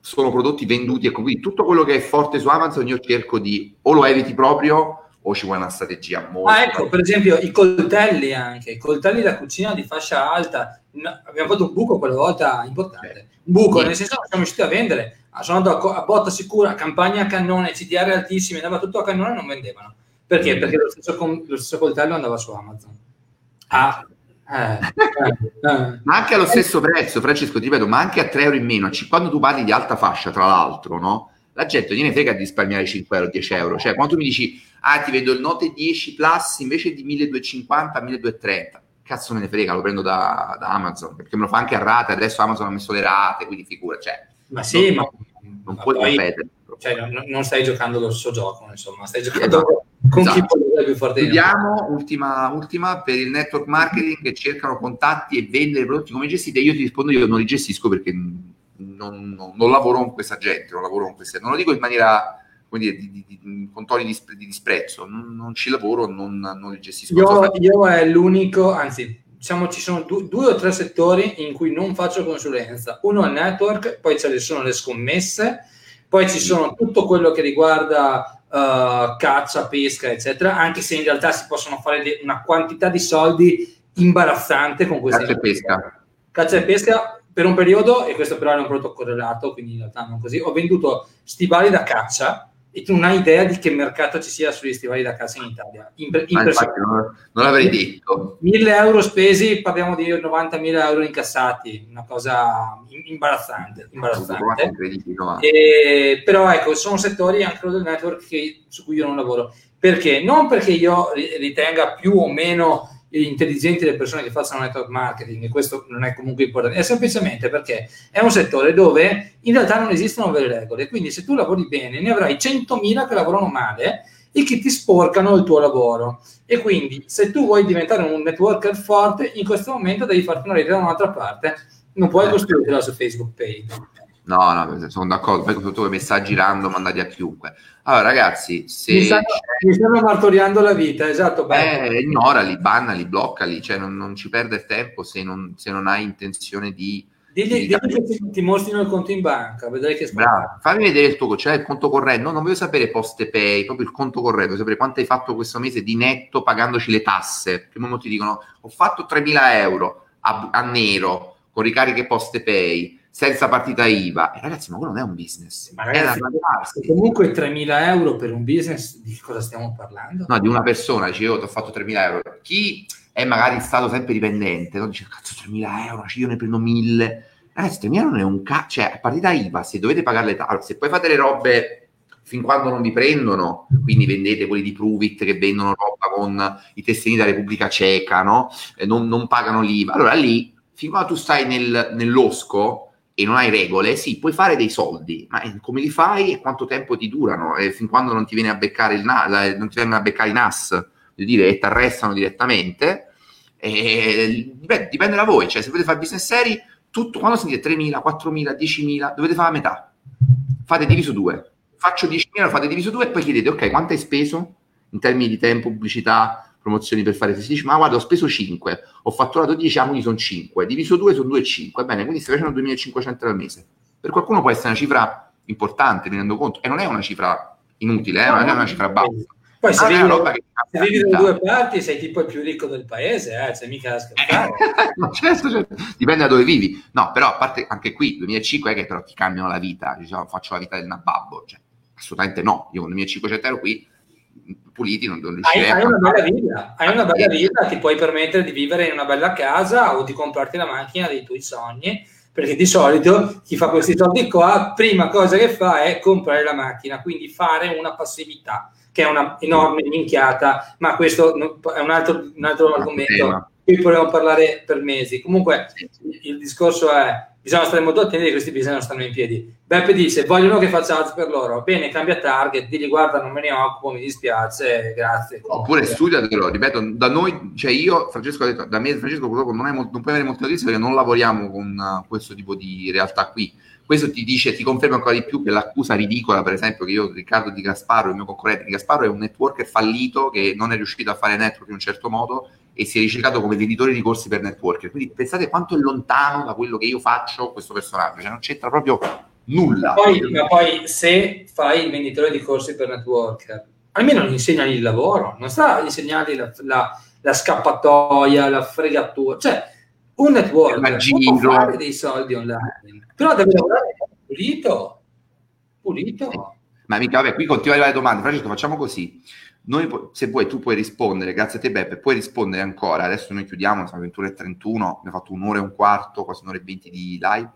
sono prodotti venduti, e quindi tutto quello che è forte su Amazon io cerco di o lo eviti proprio o ci vuole una strategia molto... Ah, ecco, per esempio i coltelli anche, i coltelli da cucina di fascia alta, no, abbiamo fatto un buco quella volta importante, un buco, sì. Nel senso che siamo riusciti a vendere, sono andato a botta sicura, campagna a cannone, C D R altissimi, andava tutto a cannone e non vendevano. Perché? Sì. Perché lo stesso, lo stesso coltello andava su Amazon. Ah, eh, eh. Ma anche allo stesso prezzo, Francesco, ti ripeto, ma anche a tre euro in meno, quando tu parli di alta fascia, tra l'altro, no? La gente gliene frega di risparmiare cinque euro, dieci euro, cioè quando tu mi dici, ah, ti vedo il Note dieci Plus invece di milleduecentocinquanta, milleduecentotrenta, cazzo me ne frega, lo prendo da, da Amazon, perché me lo fa anche a rate, adesso Amazon ha messo le rate, quindi figura, cioè, ma sì, non, ma non ma puoi competere, cioè, non, non stai giocando lo stesso gioco, insomma, stai giocando esatto. con esatto. chi può più forte. Vediamo, ultima, ultima, per il network marketing che cercano contatti e vendere prodotti come gestite, io ti rispondo, io non li gestisco perché... Non, non, non lavoro con questa gente, non lavoro con questa gente. Non lo dico in maniera, come dire, di, di, di, con toni di, di disprezzo, non, non ci lavoro, non, non li gestisco. Io, non so io è l'unico, anzi, diciamo ci sono du, due o tre settori in cui non faccio consulenza. Uno è il network, poi ci sono le scommesse, Poi ci sono tutto quello che riguarda uh, caccia, pesca, eccetera, anche se in realtà si possono fare de- una quantità di soldi imbarazzante con questa caccia e pesca. Caccia e pesca per un periodo, e questo però era un prodotto correlato, quindi in realtà non così, ho venduto stivali da caccia e tu non hai idea di che mercato ci sia sugli stivali da caccia in Italia. Impre- impressionante. Non, non l'avrei detto. mille euro spesi, parliamo di novantamila euro incassati, una cosa imbarazzante. imbarazzante. E, però ecco, sono settori anche del network che, su cui io non lavoro. Perché? Non perché io ritenga più o meno intelligenti le persone che facciano network marketing, e questo non è comunque importante, è semplicemente perché è un settore dove in realtà non esistono vere regole, quindi se tu lavori bene ne avrai centomila che lavorano male e che ti sporcano il tuo lavoro, e quindi se tu vuoi diventare un networker forte in questo momento devi farti una rete da un'altra parte, non puoi eh, costruirla su Facebook page. No, no, sono d'accordo, perché soprattutto i messaggi random mandati a chiunque. Allora ragazzi, se mi stanno, mi stanno martoriando la vita, esatto, eh, ignorali, bannali, bloccali, cioè non, non ci perdere tempo se non, se non hai intenzione di digli, di digli che ti mostrino il conto in banca, vedrai che bravo, fammi vedere il tuo conto, cioè il conto corrente, no, non voglio sapere PostePay, proprio il conto corrente, voglio sapere quanto hai fatto questo mese di netto pagandoci le tasse, che non ti dicono ho fatto tremila euro a, a nero con ricariche PostePay senza partita I V A, eh, ragazzi, ma quello non è un business. Ma ragazzi, è comunque tremila euro per un business, di cosa stiamo parlando? No, di una persona, dice io ti ho fatto tremila euro, chi è magari stato sempre dipendente, no? Dice cazzo tremila euro, io ne prendo mille, ragazzi tremila euro non è un cazzo, cioè a partita I V A se dovete pagare le tasse, se poi fate le robe fin quando non vi prendono, quindi vendete quelli di Pruvit che vendono roba con i tesserini della Repubblica Ceca, no? E non, non pagano l'I V A, allora lì, fin quando tu stai nel, nell'osco e non hai regole, sì, puoi fare dei soldi, ma come li fai e quanto tempo ti durano? E fin quando non ti viene a beccare il na- la, non ti vengono a beccare i N A S, voglio dire, e ti arrestano direttamente, e, beh, dipende da voi, cioè se volete fare business seri, tutto, quando sentite tremila, quattromila, diecimila, dovete fare a metà, fate diviso due, faccio diecimila, fate diviso due e poi chiedete, ok, quanto hai speso in termini di tempo, pubblicità, promozioni per fare, se si dice ma guarda ho speso cinque, ho fatturato dieci, ah, quindi sono cinque, diviso due sono due virgola cinque, bene, quindi stai facendo duemilacinquecento al mese. Per qualcuno può essere una cifra importante, mi rendo conto, e non è una cifra inutile, eh, no, non è una cifra bassa. Poi se vivi da due parti sei tipo il più ricco del paese, eh, cioè mica scherzare. No, certo, certo, dipende da dove vivi. No, però a parte anche qui, duemilacinquecento è che però ti cambiano la vita, diciamo, faccio la vita del nababbo, cioè assolutamente no, io con duemilacinquecento euro qui puliti non, non hai, hai una bella vita, hai una bella vita, ti puoi permettere di vivere in una bella casa o di comprarti la macchina dei tuoi sogni, perché di solito chi fa questi soldi qua prima cosa che fa è comprare la macchina, quindi fare una passività che è una enorme minchiata, ma questo è un altro, un altro argomento di cui volevo parlare per mesi. Comunque il discorso è bisogna stare molto attenti che questi business non stanno in piedi. Beppe dice, vogliono che faccia ads per loro. Bene, cambia target, digli guarda, non me ne occupo, mi dispiace, grazie. Oppure studiatelo, ripeto, da noi, cioè io, Francesco ha detto, da me Francesco purtroppo non, è molto, non puoi avere molte notizie perché non lavoriamo con questo tipo di realtà qui. Questo ti dice, ti conferma ancora di più che l'accusa ridicola, per esempio, che io, Riccardo Di Gasparro, il mio concorrente Di Gasparro, è un networker fallito che non è riuscito a fare network in un certo modo e si è ricercato come venditore di corsi per networker. Quindi pensate quanto è lontano da quello che io faccio questo personaggio, cioè non c'entra proprio nulla. Poi, ma poi se fai il venditore di corsi per networker, almeno gli insegnali il lavoro, non sta insegnando la, la, la scappatoia, la fregatura, cioè un networker può fare dei soldi online, però deve lavorare pulito, pulito. Sì. Ma mica, vabbè, qui continuano le domande, Francesco, facciamo così. Noi, se vuoi, tu puoi rispondere, grazie a te Beppe, puoi rispondere ancora, adesso noi chiudiamo, sono ventuno e trentuno, abbiamo fatto un'ora e un quarto, quasi un'ora e venti di live,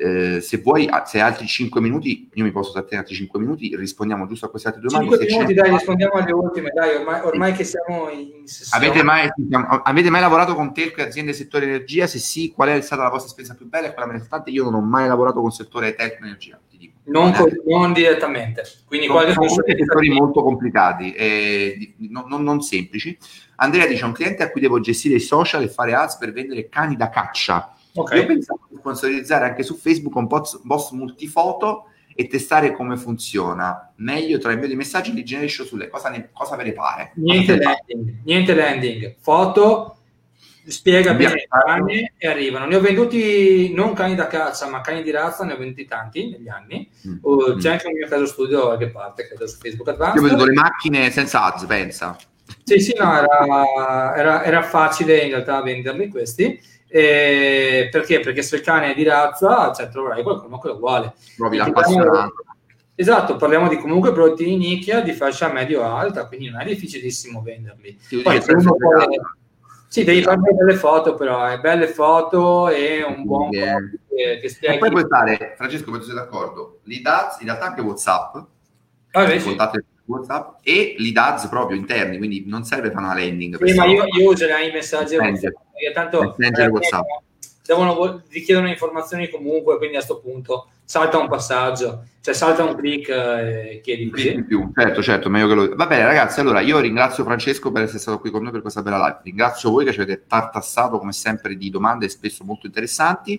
eh, se vuoi, se hai altri cinque minuti, io mi posso saltare altri cinque minuti, rispondiamo giusto a queste altre domande. cinque minuti, dai, rispondiamo alle ultime, dai, ormai, ormai che siamo in sessione. Avete mai, avete mai lavorato con telco e aziende del settore energia? Se sì, qual è stata la vostra esperienza più bella e quella meno importante? Io non ho mai lavorato con settore telco e energia. Non, eh. non direttamente, quindi sono settori molto complicati e non, non, non semplici. Andrea dice: un cliente a cui devo gestire i social e fare ads per vendere cani da caccia. Okay. Io pensavo di sponsorizzare anche su Facebook un box multifoto e testare come funziona. Meglio tra i miei messaggi li generisco sulle cosa, ne, cosa ve ne pare? Niente landing, pare? niente landing, foto. Spiega bene, cani e arrivano. Ne ho venduti non cani da caccia, ma cani di razza, ne ho venduti tanti negli anni. Mm. Uh, c'è mm. anche un mio caso studio da qualche parte, credo su Facebook Advanced. Io ho venduto le macchine senza ads, pensa. Sì, sì, no, era, era, era facile in realtà venderli questi. Eh, perché? Perché se il cane è di razza, cioè, troverai qualcuno che è uguale. Provi l'appassionato. Esatto, parliamo di comunque prodotti di nicchia, di fascia medio-alta, quindi non è difficilissimo venderli. Sì, poi, sì, devi fare delle foto, però, eh, belle foto e un buon yeah. che, che spieghi. E poi puoi fare, Francesco, penso sei d'accordo, lead ads in realtà anche WhatsApp, ah, beh, sì. WhatsApp e lead ads proprio interni, quindi non serve fare una landing. Sì, ma io, io userei i messaggi WhatsApp, perché tanto eh, WhatsApp. Devono, richiedono informazioni comunque, quindi a sto punto salta un passaggio, cioè salta un click e eh, chiedi di più. Certo, certo, meglio che lo... Va bene ragazzi, allora io ringrazio Francesco per essere stato qui con noi per questa bella live, ringrazio voi che ci avete tartassato come sempre di domande spesso molto interessanti,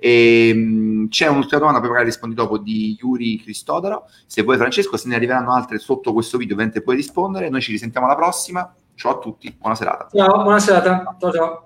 e, mh, c'è un'ultima domanda, poi magari rispondi dopo, di Yuri Cristodaro. Se vuoi Francesco, se ne arriveranno altre sotto questo video ovviamente puoi rispondere, noi ci risentiamo alla prossima, ciao a tutti, buona serata. Ciao, buona serata, ciao ciao.